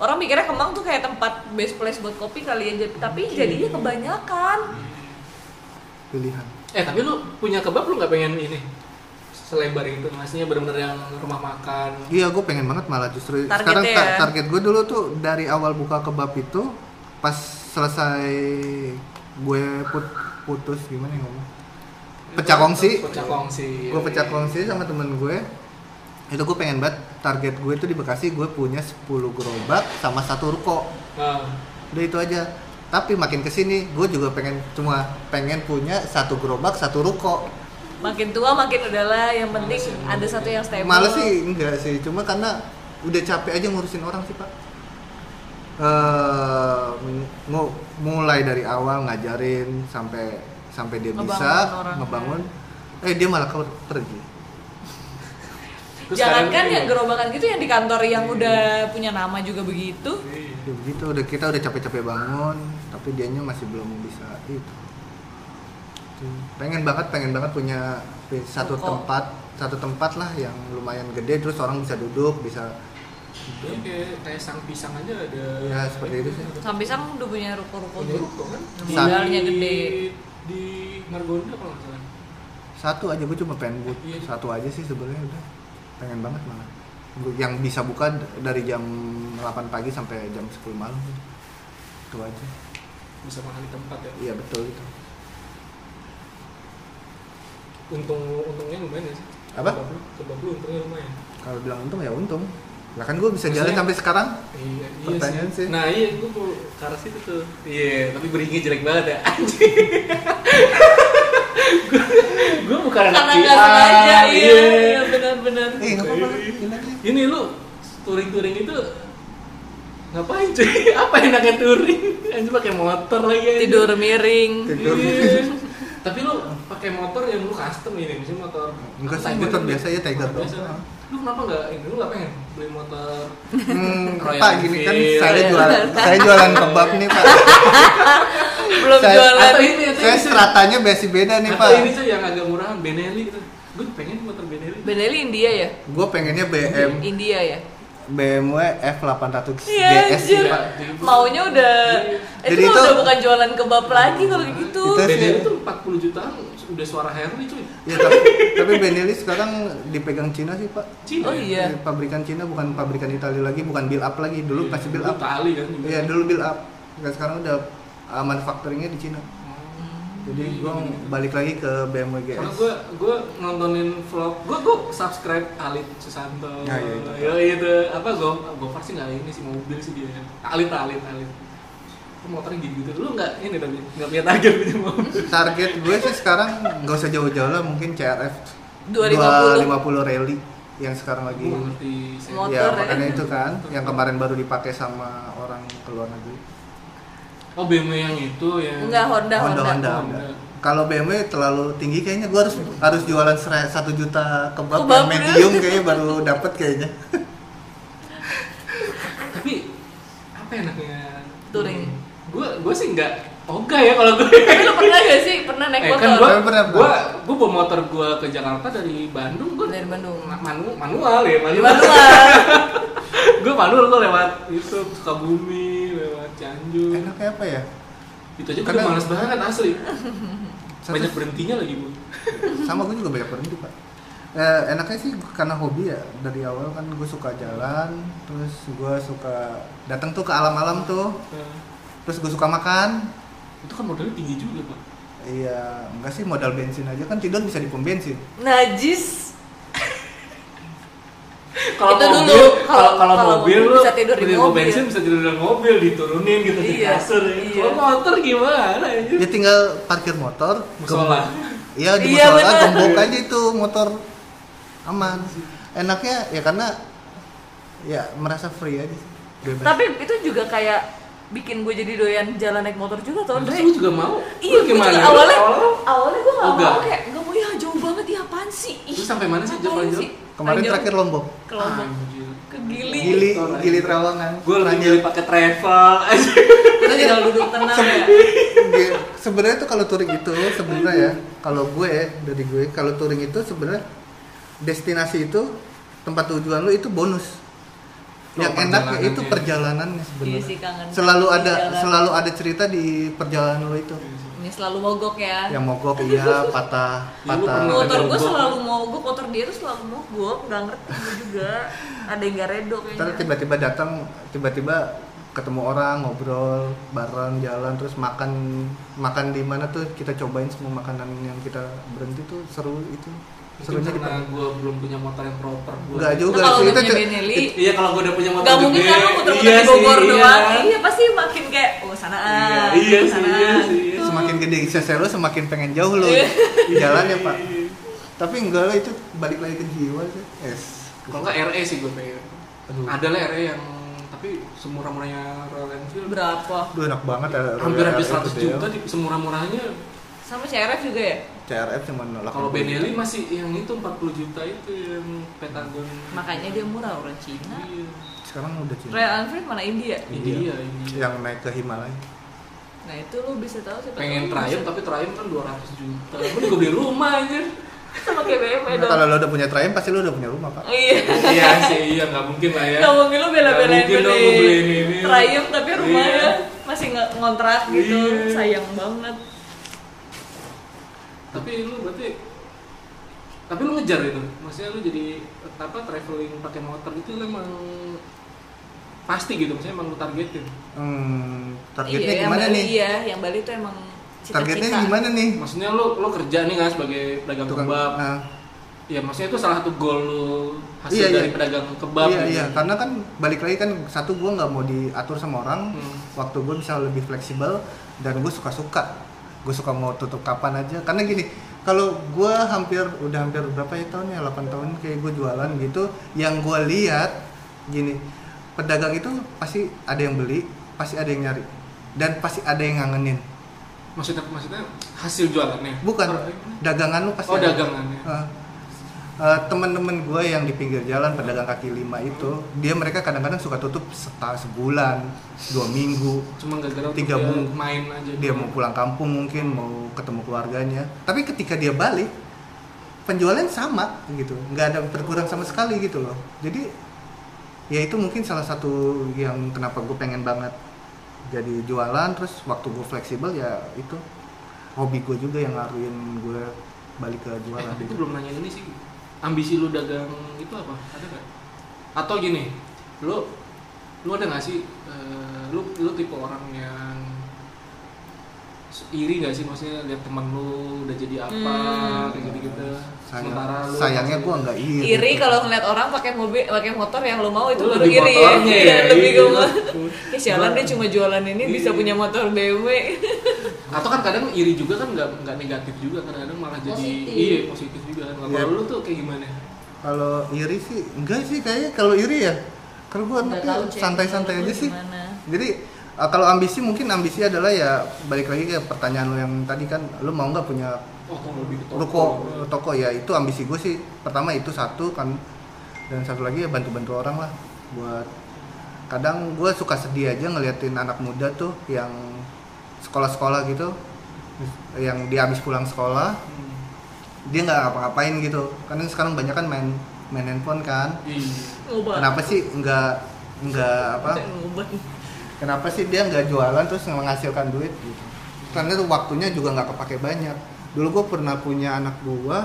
Orang mikirnya Kemang tuh kayak tempat best place buat kopi kali ya, tapi okay. jadinya kebanyakan pilihan. Eh tapi lu punya kebab lu nggak pengen ini selebar itu, maksudnya benar-benar yang rumah makan? Iya, gue pengen banget malah justru. Target sekarang ya? tar- target gue dulu tuh dari awal buka kebab itu pas selesai gue put- putus gimana ya ngomong? Pecah kongsi. Pecah kongsi. Gue pecah kongsi sama temen gue. Itu gue pengen banget, target gue itu di Bekasi gue punya sepuluh gerobak sama satu ruko. Nah. Udah itu aja. Tapi makin kesini gue juga pengen cuma pengen punya satu gerobak satu ruko. Makin tua makin udahlah, yang penting sih, ada satu yang stable. Males sih enggak sih, cuma karena udah capek aja ngurusin orang sih Pak. Uh, mulai dari awal ngajarin sampai sampai dia ngebangun bisa ngebangun. Eh dia malah pergi. Jangan kan yang gerobakan gitu yang di kantor yang iya. udah punya nama juga begitu. Ya begitu, udah kita udah capek-capek bangun, tapi dianya masih belum bisa itu. Pengen banget, pengen banget punya satu Koko. tempat, satu tempat lah yang lumayan gede terus orang bisa duduk, bisa ya, kayak, kayak sang pisang aja ada. Ya, seperti itu sih. Sang pisang udah punya ruko-ruko tuh. Ruko kan? Modalnya gede. Di Margonda kalau enggak salah. Satu aja gue cuma pengen buat iya. satu aja sih sebenarnya udah. Pengen banget malah yang bisa buka dari jam delapan pagi sampai jam sepuluh malam itu aja bisa mahal di tempat ya. Iya betul itu. Untung untungnya lumayan ya sih. Apa? Kebab lu untungnya lumayan. Kalau bilang untung ya untung. Lah kan gue bisa jalan sampai sekarang. Iya, iya pertanyaan sih. sih. Nah iya gue mau ke arah situ tuh. Iya yeah, tapi berinya jelek banget ya. Anjir. Gue bukan anak sengaja. Iya benar-benar. Eh nggak apa-apa. Ini lu touring-touring itu ngapain cuy? Apa enaknya touring? Anjir pakai motor lagi. Aja. Tidur miring. Tidur miring. Tapi lu pakai motor yang lu custom ini, misalnya motor. Enggak sih motor biasa ya Tiger dong. Lu kenapa nggak ini? Lu nggak pengen beli motor? Hmm, Pak gini kan saya jualan, saya jualan kebab nih Pak. Belum saya, jualan ini, saya ini, stratanya besi beda nih Pak. Ini tuh yang agak murahan Benelli gitu. Gue pengen motor Benelli. Benelli India ya? Gue pengennya B M. India ya. B M W F delapan ratus yeah, G S ya, Pak. Maunya udah eh, itu, itu udah bukan jualan kebab lagi kalau gitu. Benelli tuh empat puluh jutaan udah suara Harley cuy. Ya tapi, tapi Benelli sekarang dipegang Cina sih, Pak. Cina. Oh iya. Pabrikan Cina bukan pabrikan Italia lagi, bukan build up lagi. Dulu yeah, pasti build up. Itali kan. Iya, dulu build up. Dan sekarang udah uh, manufacturingnya di Cina. Jadi gue balik lagi ke B M W G S. Karena gue gue nontonin vlog, gue gue subscribe Alit Susanto. Ya, ya, itu. Ya itu apa gue gue pasti nggak ini sih mobil sih dia. Alit Alit Alit. Motornya gini gitu, lu nggak ini tapi nggak punya target punya mobil. Target gue sih sekarang nggak usah jauh-jauh lah, mungkin C R F dua ratus lima puluh rally yang sekarang lagi. Motor ya makanya itu kan, yang kemarin baru dipakai sama orang ke luar negeri. Oh B M W yang itu ya? Enggak, Honda Honda, Honda, Honda. Honda. Kalau B M W terlalu tinggi kayaknya gue harus harus jualan satu juta kebab yang medium kayaknya baru dapet kayaknya. Tapi apa enaknya touring? Hmm. gue sih nggak ogah ya kalau gue. Tapi lo pernah gak sih pernah naik eh, motor? Kan gue pernah. Gue gue bawa motor gue ke Jakarta dari Bandung. Gue dari Bandung. Manu, manual ya manual. Manual. Gue manual gue lewat itu Sukabumi, lewat Cianjur. Enak kayak apa ya? Itu aja gue males banget asli. Banyak berhentinya lagi bu. Sama gue juga banyak berhenti pak. Eh, enaknya sih karena hobi ya, dari awal kan gue suka jalan, terus gue suka datang tuh ke alam-alam tuh, terus gue suka makan. Itu kan modalnya tinggi juga pak. Iya, enggak sih modal bensin aja kan tidur bisa di pom bensin. Najis. Kalau mobil, kalau mobil lu bisa tidur di mobil, bensin bisa tidur di mobil diturunin gitu di kasur. Kalau motor gimana? Ya tinggal parkir motor, musola. Iya di musola gembok aja itu motor aman. Enaknya ya karena ya merasa free aja sih. Tapi itu juga kayak bikin gue jadi doyan jalan naik motor juga tau Dre. Lu juga mau? Iya, gue juga awalnya awalnya gue gak mau kayak gak mau ya jauh banget ya apaan sih. Terus sampai mana sih jalan-jalan? Kemarin terakhir Lombok. Ke Lombok. Ke Gili. Gili, Gili Trawangan. Gue lagi pakai travel. Kita tinggal duduk tenang ya. Sebenarnya tuh kalau touring itu sebenarnya ya kalau gue dari gue kalau touring itu sebenarnya destinasi itu tempat tujuan lu itu bonus. Yang enaknya itu perjalanannya sebenarnya. Selalu ada selalu ada cerita di perjalanan lo itu. Ini selalu mogok ya. Yang mogok iya, patah, patah. Motor gue selalu mogok, motor dia tuh selalu mogok, enggak ngerti gue juga. Ada yang enggak redo kayaknya. Terus tiba-tiba datang, tiba-tiba ketemu orang, ngobrol, bareng jalan terus makan makan di mana tuh kita cobain semua makanan yang kita berhenti tuh seru itu. Sebenarnya karena gue belum punya motor yang proper gue. Enggak juga nah, sih itu Benelli. Iya kalau gue udah punya motor gede. Enggak mungkin kan lu muter-muter di Bogor doang. Iya pasti makin kayak oh sanaan. Iya sih. Semakin gede cc lu semakin pengen jauh lu. Jalan ya, Pak. Tapi enggak lah itu balik lagi ke jiwa sih. Es. Kalau enggak R E sih gue pengen. Ada lah R E yang tapi semurah-murahnya Royal Enfield. Berapa? Duh enak banget. Hampir habis seratus juta di semurah-murahnya. Sama C R F juga ya? C R F cuma nolak. Kalau Benelli masih yang itu empat puluh juta itu yang Pentagon. Makanya dia murah orang Cina. Iya. Sekarang udah Cina. Royal Enfield mana India? India. India. Yang naik ke Himalaya. Nah itu lo bisa tahu sih. Pengen Triumph tapi Triumph kan dua ratus juta. Gue juga beli rumah aja. Sama kayak B M W dong. Kalau lo udah punya Triumph pasti lo udah punya rumah pak. Iya. Iya sih iya nggak mungkin lah ya. Nggak mungkin lo bela-belain beli Triumph tapi rumahnya masih ngontrak gitu. Sayang banget. Tapi lu berarti tapi lu ngejar itu. Maksudnya lu jadi apa traveling pakai motor itu lu emang pasti gitu. Maksudnya emang lu targetin. Hmm, targetnya iya, gimana nih? Iya, yang Bali itu emang cita-cita. Targetnya gimana nih? Maksudnya lu lu kerja nih kan sebagai pedagang tukang kebab. Uh, ya maksudnya itu salah satu goal lu hasil iya, dari iya. pedagang kebab. Iya, gitu. Iya, karena kan balik lagi kan satu gua enggak mau diatur sama orang. Hmm. Waktu gua bisa lebih fleksibel dan gua suka-suka. Gue suka mau tutup kapan aja karena gini kalau gue hampir udah hampir berapa ya tahunnya delapan tahun kayak gue jualan gitu yang gue lihat gini pedagang itu pasti ada yang beli pasti ada yang nyari dan pasti ada yang ngangenin maksudnya maksudnya hasil jualannya bukan dagangan lu pasti oh, dagangannya uh, uh, temen-temen gue yang di pinggir jalan pedagang kaki lima itu dia mereka kadang-kadang suka tutup setahun sebulan dua minggu, cuma gara-gara tiga minggu main aja. Dia mau pulang kampung mungkin mau ketemu keluarganya. Tapi ketika dia balik, penjualan sama gitu, nggak ada berkurang sama sekali gitu loh. Jadi, ya itu mungkin salah satu yang kenapa gue pengen banget jadi jualan. Terus waktu gue fleksibel ya itu hobi gue juga yang ngaruhin gue balik ke jualan. Eh, itu belum nanya ini sih. Ambisi lu dagang itu apa? Ada nggak? Atau gini, lu lu ada nggak sih? Uh, lu lu tipe orang yang iri nggak sih maksudnya lihat temen lu udah jadi apa hmm. kayak gitu gitu sementara lu sayangnya gua nggak iri iri gitu. Kalau ngeliat orang pakai mobil pakai motor yang lu mau itu lu lebih iri ya, ya, ya lebih gua ya sialan dia cuma jualan ini iri. Bisa punya motor B M W atau kan kadang iri juga kan nggak nggak negatif juga kadang-kadang malah jadi positif. Iya positif juga kan kalau yeah. Lu tuh kayak gimana kalau iri sih enggak sih kayaknya kalau iri ya kalau gua anaknya santai-santai aja sih gimana? Jadi kalau ambisi mungkin ambisi adalah ya balik lagi ke pertanyaan lo yang tadi kan lo mau nggak punya ruko toko ya itu ambisi gue sih pertama itu satu kan dan satu lagi ya bantu-bantu orang lah buat kadang gue suka sedih aja ngeliatin anak muda tuh yang sekolah-sekolah gitu yang dia habis pulang sekolah hmm. dia nggak ngapa-ngapain gitu, karena sekarang banyak kan main main handphone kan. hmm. Kenapa sih nggak nggak apa kenapa sih dia nggak jualan terus menghasilkan duit gitu? Karena tuh waktunya juga nggak kepake banyak. Dulu gue pernah punya anak gue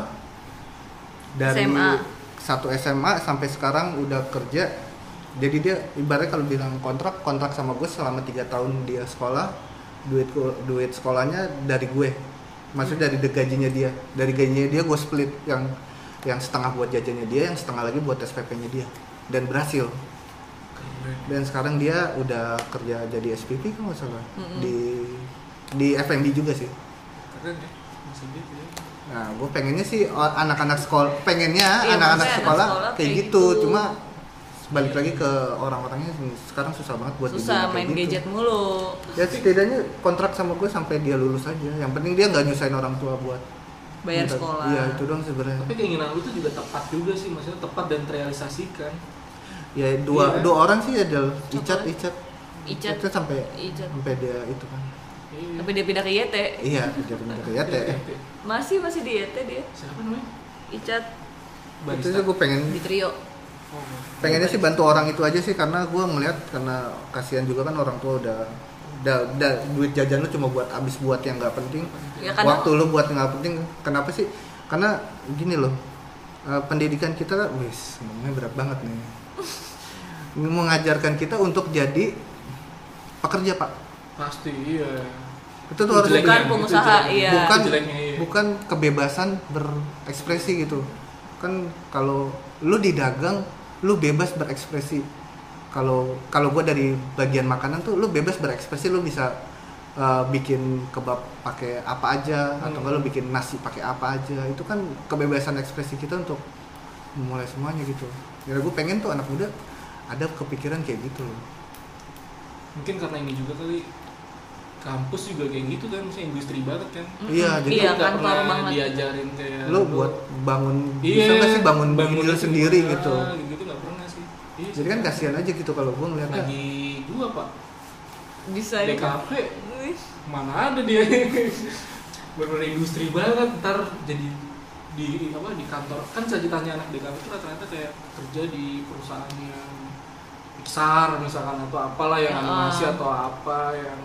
dari S M A. Satu S M A sampai sekarang udah kerja. Jadi dia ibaratnya kalau bilang kontrak, kontrak sama gue selama tiga tahun dia sekolah, duit duit sekolahnya dari gue, maksudnya dari gajinya dia, dari gajinya dia gue split, yang yang setengah buat jajannya dia, yang setengah lagi buat S P P-nya dia, dan berhasil. Dan sekarang dia udah kerja jadi S P P kalau nggak salah, mm-hmm. di di F M B juga sih. Keren deh, maksudnya. Nah, gue pengennya sih anak-anak sekolah, pengennya iya, anak-anak sekolah, sekolah kayak gitu, gitu. Cuma balik lagi ke orang-orangnya sekarang susah banget buat susah main gitu. Gadget mulu. Ya setidaknya kontrak sama gue sampai dia lulus aja. Yang penting dia nggak nyusahin orang tua buat bayar minta, sekolah. Iya itu doang sebenarnya. Tapi keinginan lu tuh juga tepat juga sih, maksudnya tepat dan terrealisasikan. Ya dua iya. dua orang sih ada Icat Icat Icat sampai Icat. sampai dia itu kan. Iya. Sampai dia pindah ke Y T. Iya dia pindah ke Y T. Masih masih di Y T dia. Siapa namanya? Icat. Itu sih gue pengen. Di Trio. Pengennya sih bantu orang itu aja sih, karena gue ngeliat, karena kasihan juga kan orang tua udah, udah, udah duit jajan lu cuma buat abis buat yang nggak penting, ya, waktu lu buat yang nggak penting. Kenapa sih? Karena gini loh, pendidikan kita, wis, ngomongnya berat banget nih, mengajarkan kita untuk jadi pekerja pak. Pasti iya. Itu tuh harus bukan pengusaha, iya. Bukan, bukan kebebasan berekspresi gitu. Kan kalau lu di dagang lu bebas berekspresi, kalau kalau gue dari bagian makanan tuh lu bebas berekspresi, lu bisa uh, bikin kebab pakai apa aja, hmm. atau nggak lu bikin nasi pakai apa aja, itu kan kebebasan ekspresi kita untuk memulai semuanya gitu. Jadi gue pengen tuh anak muda ada kepikiran kayak gitu loh. Mungkin karena ini juga kali kampus juga kayak gitu kan, misalnya industri banget kan. Iya, jadi iya, nggak kan pernah banget diajarin kayak lo buat bangun, iya, bisa nggak sih bangun bangun sendiri juga, gitu. Gitu nggak pernah sih. Iya, jadi kan kasihan aja gitu kalau gue ngeliat lagi dua pak. Bisa di kafe, mana ada dia bener-bener industri banget. Ntar jadi di apa di kantor kan, saya tanya anak di kafe itu ternyata kayak kerja di perusahaan yang besar misalkan atau apalah yang animasi atau apa yang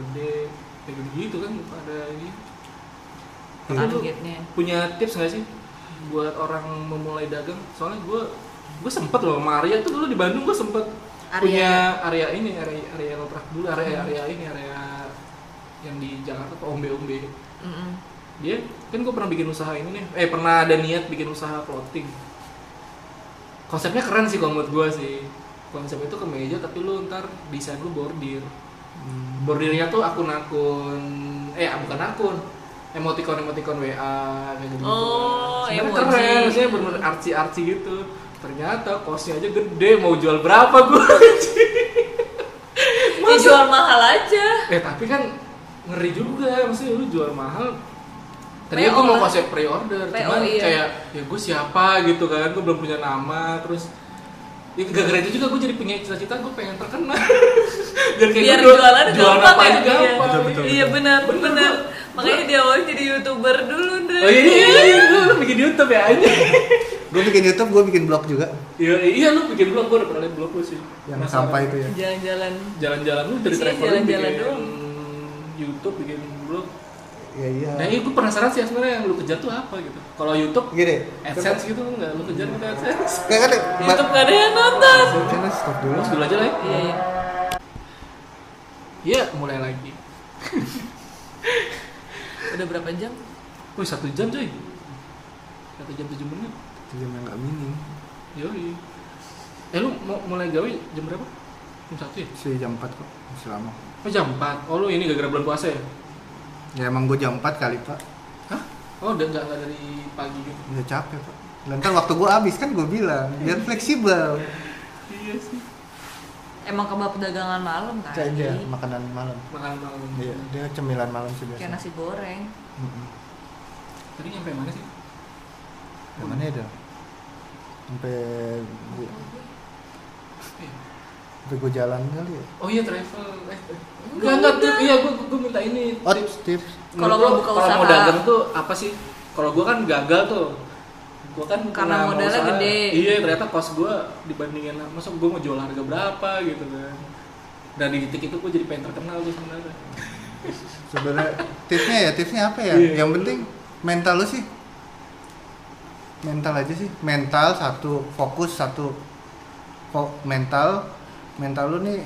gede, kayak gitu kan ada ini. Targetnya. Punya tips nggak sih buat orang memulai dagang? Soalnya gue gue sempet loh, sama Arya tuh dulu di Bandung gue sempet Arya. Punya area ini, area area kontrak dulu, area area ini, area yang di Jakarta tuh ombe-ombe. Mm-hmm. Dia kan gue pernah bikin usaha ini nih, eh pernah ada niat bikin usaha clothing. Konsepnya keren sih kalau menurut gue sih. Konsep itu kemeja tapi lu ntar desain lu bordir. Hmm. Bordirnya tuh akun-akun, eh bukan akun, emoticon-emoticon W A kayak gitu. Oh, sebenarnya keren, maksudnya bener-bener artsy-artsy gitu. Ternyata kosnya aja gede, mau jual berapa gue ya jual mahal aja. Eh tapi kan ngeri juga, maksudnya lu jual mahal. Tadinya gue mau konsep pre-order, cuman iya. kayak ya gue siapa gitu kan, gue belum punya nama, terus ya gara-gara itu juga gue jadi punya cita-cita gue pengen terkenal. Biar, biar jualan gampang ya dia. Iya benar, benar. Makanya dia awalnya jadi YouTuber dulu deh. Oh iya, iya, iya. Lu bikin YouTube ya aja. Gue bikin YouTube, gue bikin blog juga. Iya, iya lu bikin blog, gue udah pernah liat blog lu sih. Yang sampai itu ya. Jalan-jalan. Jalan-jalan lu dari traveling bikin YouTube, bikin blog. Iya, iya. Nah, itu gue penasaran sih sebenarnya yang lu kejar tuh apa gitu. Kalau YouTube gini, AdSense gitu enggak lu kejar gitu AdSense. Enggak ada. YouTube enggak ada yang nonton. Channel stop dulu. Stop dulu aja lah. Iya, iya. Iya, mulai lagi. Udah berapa jam? Wih, satu jam coy. Satu jam tujuh menit. Jam yang enggak minim. Yoi. Eh lu mau mulai gawe jam berapa? Jam satu ya? Si jam empat kok. Masih lama. Oh, jam empat. Oh, lu ini gara-gara bulan puasa ya? Ya emang gue jam empat kali pak. Hah? Oh udah gak, gak dari pagi gitu? Udah capek pak. Lantar waktu gue habis kan gue bilang biar fleksibel. Iya sih. Emang kebab dagangan malam kan? Iya, makanan malam. Makanan malam. Iya, dia cemilan malam sih biasa. Kayak nasi goreng. Mm-hmm. Tadi nyampe mana sih? Sampai mana ya dong? Sampai... Tapi gue jalan kali ya. Oh iya travel. Eh, enggak enggak tip. Iya gue gue minta ini. Oh, tips tips. Kalau lo buka usaha. Kalau mau dagang tuh apa sih? Kalau gue kan gagal tuh. Gue kan karena modalnya gede. Iya ternyata kos gue dibandingin masuk gue mau jual harga berapa gitu kan. Dan di titik itu gue jadi pengen terkenal tuh sebenarnya. Sebenarnya tipsnya ya tipsnya apa ya? Yeah. Yang penting mental lo sih. Mental aja sih. Mental satu, fokus satu. Fok mental mental lu nih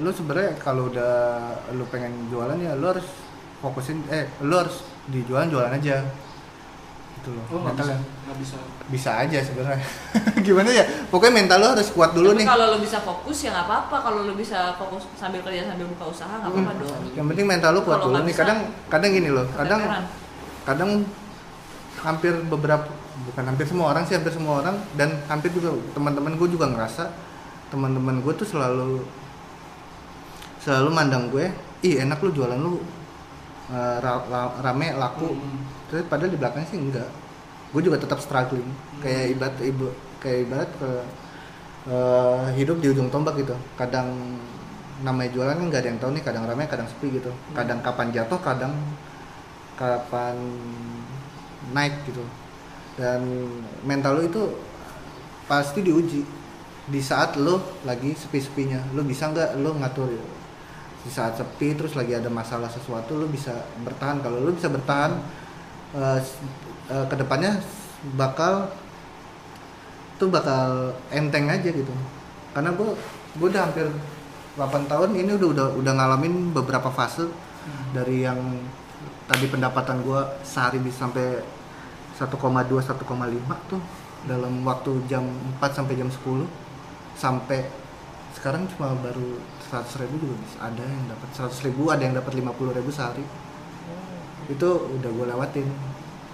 lu sebenarnya kalau udah lu pengen jualan ya lu harus fokusin eh lu harus di jualan jualan aja gitu loh. Oh, mental bisa, ya bisa bisa aja sebenarnya. Gimana ya pokoknya mental lu harus kuat dulu. Tapi nih kalau lu bisa fokus ya nggak apa-apa, kalau lu bisa fokus sambil kerja sambil buka usaha nggak apa-apa hmm. dong. Yang penting mental lu kuat kalo dulu nih. Kadang kadang gini loh kadang kadang, kadang hampir beberapa bukan hampir semua orang sih hampir semua orang dan hampir juga teman-teman gue juga ngerasa teman-teman gue tuh selalu selalu mandang gue, ih enak lu jualan lu uh, rame laku, hmm. terus padahal di belakangnya sih enggak, gue juga tetap struggling, hmm. kayak ibarat ibu kayak ibarat ke uh, hidup di ujung tombak gitu, kadang namanya jualan kan nggak ada yang tahu nih, kadang rame kadang sepi gitu, hmm. kadang kapan jatuh kadang kapan naik gitu. Dan mental lo itu pasti diuji di saat lo lagi sepi-sepinya. Lo bisa nggak lo ngatur ya? Di saat sepi terus lagi ada masalah sesuatu lo bisa bertahan. Kalau lo bisa bertahan uh, uh, kedepannya bakal tuh bakal enteng aja gitu. Karena gue gue udah hampir delapan tahun ini udah udah udah ngalamin beberapa fase hmm. dari yang tadi pendapatan gue sehari bisa sampai satu koma dua, satu koma lima tuh dalam waktu jam empat sampai jam sepuluh sampai sekarang cuma baru seratus ribu juga bisa ada yang dapat seratus ribu, ada yang dapat lima puluh ribu sehari. Itu udah gue lewatin.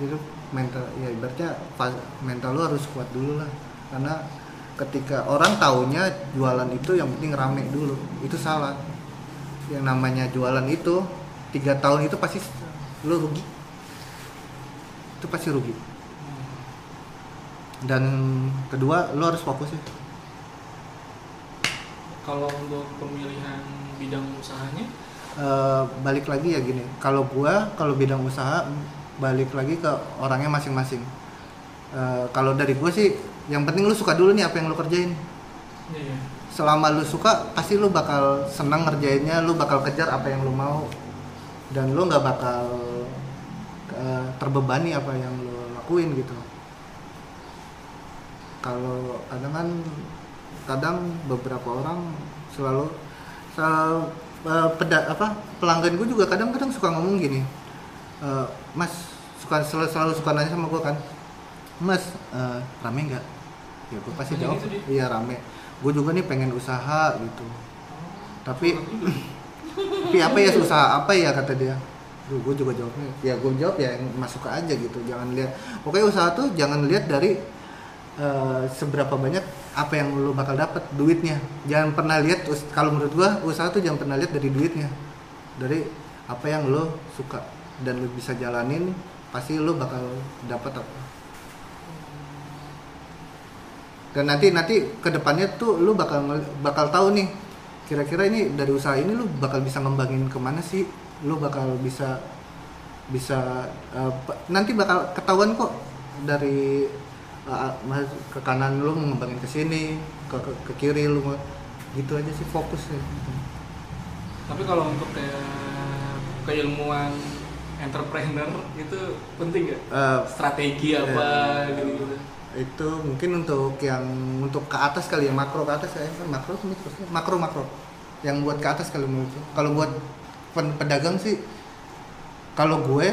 Itu mental ya ibaratnya mental lu harus kuat dulu lah. Karena ketika orang taunya jualan itu yang penting rame dulu, itu salah. Yang namanya jualan itu tiga tahun itu pasti lu rugi. Itu pasti rugi. Dan kedua, lo harus fokus ya. Kalau untuk pemilihan bidang usahanya? Uh, balik lagi ya gini. Kalau gua, kalau bidang usaha balik lagi ke orangnya masing-masing. Uh, kalau dari gua sih, yang penting lo suka dulu nih apa yang lo kerjain. Yeah. Selama lo suka, pasti lo bakal senang ngerjainnya. Lo bakal kejar apa yang lo mau. Dan lo nggak bakal terbebani apa yang lo lakuin gitu. Kalau kadang kan kadang beberapa orang selalu, selalu uh, peda, apa pelanggan gue juga kadang-kadang suka ngomong gini, e, Mas suka selalu, selalu suka nanya sama gue kan, Mas uh, rame nggak? Ya gue pasti jawab, iya rame. Gue juga nih pengen usaha gitu. Tapi tapi apa ya usaha apa ya kata dia. Duh, gue juga jawabnya, ya gue jawab ya yang masuk aja gitu, jangan lihat, pokoknya usaha tuh jangan lihat dari uh, seberapa banyak apa yang lo bakal dapat duitnya, jangan pernah lihat, kalau menurut gue usaha tuh jangan pernah lihat dari duitnya, dari apa yang lo suka dan lo bisa jalanin pasti lo bakal dapat apa. Dan nanti nanti kedepannya tuh lo bakal bakal tahu nih, kira-kira ini dari usaha ini lo bakal bisa ngembangin kemana sih? Lu bakal bisa bisa uh, nanti bakal ketahuan kok dari uh, ke kanan lu ngembangin ke sini ke, ke ke kiri lu gitu aja sih fokusnya. Tapi kalau untuk ke keilmuan entrepreneur itu penting nggak? Uh, strategi uh, apa uh, gitu-gitu? Itu mungkin untuk yang untuk ke atas kali ya, makro ke atas ya, makro terusnya makro makro yang buat ke atas kalau menurut kalau buat pedagang sih, kalau gue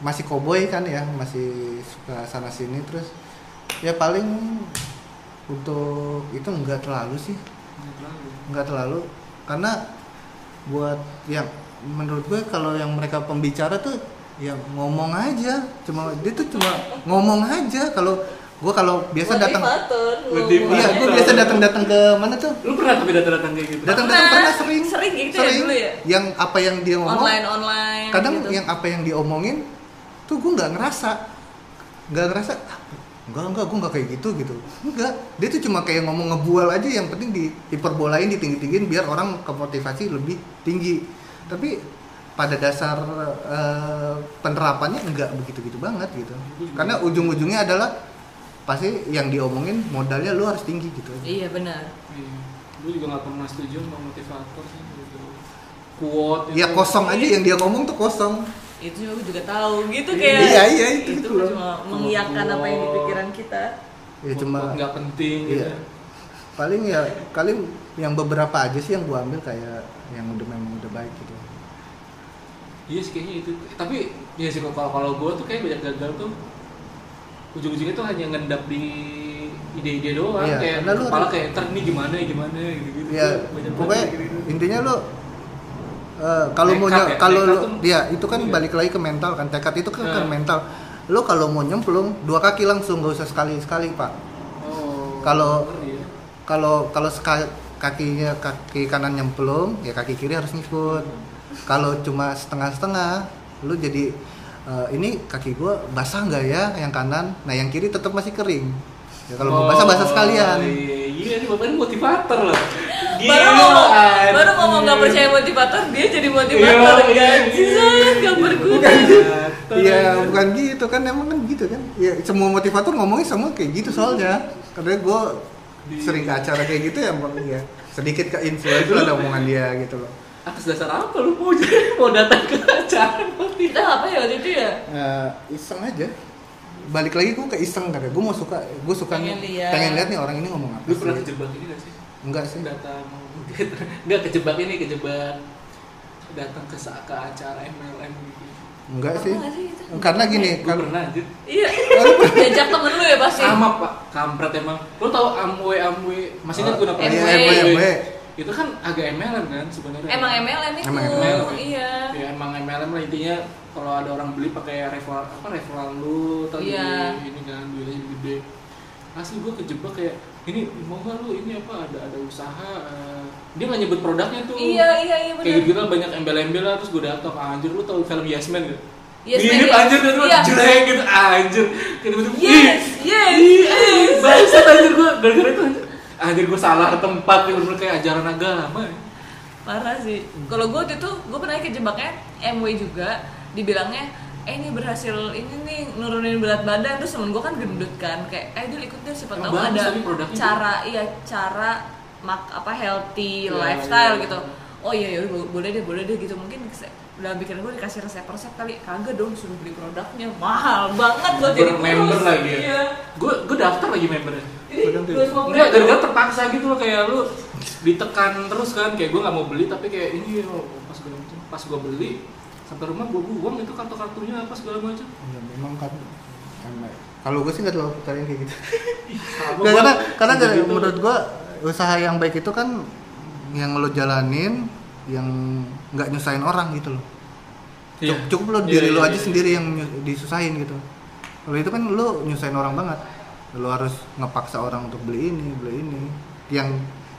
masih koboi kan ya, masih suka sana sini terus, ya paling untuk itu nggak terlalu sih, nggak terlalu, karena buat yang menurut gue kalau yang mereka pembicara tuh ya ngomong aja, cuma dia tuh cuma ngomong aja. Kalau gue kalau biasa datang, iya gue biasa datang-datang ke mana tuh? Lu pernah tapi datang-datang kayak gitu? Datang-datang pernah sering, sering gitu sering. Ya dulu ya. Yang apa yang dia ngomong? Online online. Kadang gitu. Yang apa yang diomongin tuh gue nggak ngerasa, nggak ngerasa. enggak enggak gue enggak kayak gitu gitu enggak, dia tuh cuma kayak ngomong ngebual aja, yang penting di diperbolain, ditinggi-tinggin biar orang kemotivasi lebih tinggi. Tapi pada dasar uh, penerapannya enggak begitu-gitu banget gitu, karena ujung-ujungnya adalah pasti yang diomongin modalnya lu harus tinggi gitu. Iya benar. Iya. Gue juga nggak pernah setuju sama motivator sih gitu. Quote. Ya kosong aja, yang dia ngomong tuh kosong. Itu gue juga tahu gitu kayak. Iya iya itu. Itu gitu cuma mengiyakan apa yang di pikiran kita. Ya cuma nggak penting. Iya. Gitu. Paling ya kali yang beberapa aja sih yang gue ambil kayak yang udah memang udah baik gitu. Iya yes, kayaknya itu. Tapi ya sih kalau kalau gue tuh kayak banyak gagal tuh. Ujung-ujungnya tuh hanya ngendap di ide-ide doang, ya, kayak kepala kayak ntar ini gimana, gimana gitu-gitu. Iya, pokoknya gitu. Intinya lo uh, kalau mau kalau dia itu kan iya. Balik lagi ke mental kan, tekad itu kan, nah. Kan mental. Lo kalau mau nyemplung dua kaki langsung, nggak usah sekali-sekali pak. Oh. Kalau iya. kalau kalau kakinya kaki kanan nyemplung, ya kaki kiri harus ngikut. Kalau cuma setengah-setengah, lo jadi Uh, ini kaki gue basah nggak ya yang kanan, nah yang kiri tetap masih kering. Ya kalau oh, mau basah basah sekalian. Iya, ini bapaknya motivator loh. Gila, baru ngomong, baru ngomong nggak percaya motivator, dia jadi motivator. Jangan nggak berguna. Iya, bukan gitu kan, emang kan gitu kan. Ya semua motivator ngomongnya semua kayak gitu soalnya. Karena gue sering ke acara kayak gitu ya, ya sedikit ke influence itu ada omongan dia gitu loh. Atas dasar apa lu mau mau datang ke acara kita apa ya waktu itu ya? Uh, iseng aja. Balik lagi gue ke iseng karena gue mau suka, gue suka pengen lihat pengen lihat nih orang ini ngomong apa. Lu pernah kejebak ini nggak sih? Enggak sih. Datang nggak kejebak ini kejebak datang ke ke acara M L M gitu. Enggak sih. Enggak sih gitu. Karena gini, eh, kan pernah anjir. Iya. Diajak temen lu ya pasti. Sama Pak, kampret emang. Lu tahu Amwe Amwe? Masih ingat gue pernah Amwe. Itu kan agak M L M kan sebenarnya. Emang M L M itu. Emang M L M, iya. Ya emang M L M lah intinya, kalau ada orang beli pakai referral apa referral lu atau iya. Ini kan duitnya gede. Asli gua kejebak kayak ini mau enggak lu ini apa ada ada usaha uh, dia enggak nyebut produknya tuh. Iya iya iya benar. Kayak gitu banyak embel-embel lah, terus gua datang anjir lu tahu film Yes Man enggak? Yes Man. Mirip anjir dan lu jelek gitu anjir. Gitu-gitu. Yes, yes. Bangsat anjir gua gara-gara itu anjir. Anjir gue salah tempat, bener-bener kayak ajaran agama. Parah sih. Kalau gue waktu itu, gue pernah kejebaknya M W juga. Dibilangnya, eh ini berhasil ini nih nurunin berat badan. Terus temen gue kan gendut kan, kayak eh dia ikut deh siapa tahu ada cara, iya cara mak apa healthy ya, lifestyle ya, ya. Gitu. Oh iya ya boleh deh, boleh deh gitu. Mungkin udah bikin gue dikasih resep-resep kali. Kagak dong, suruh beli produknya mahal banget gue jadi member lagi. Iya. Gue gue daftar lagi membernya. Enggak, gara-gara terpaksa gitu loh, kayak lu ditekan terus kan, kayak gue gak mau beli tapi kayak ini loh, pas gue pas gue beli sampai rumah gue buang itu kartu-kartunya apa segala macam. Ya memang kan kalau gue sih gak terlalu percaya kayak gitu. Nah, karena karena gitu. Menurut gue usaha yang baik itu kan yang lo jalanin yang gak nyusahin orang gitu loh. Iya. Cukup lo iya, diri iya, lo iya, aja iya. Sendiri yang disusahin gitu. Kalau itu kan lo nyusahin orang banget. Lo harus ngepaksa orang untuk beli ini, beli ini yang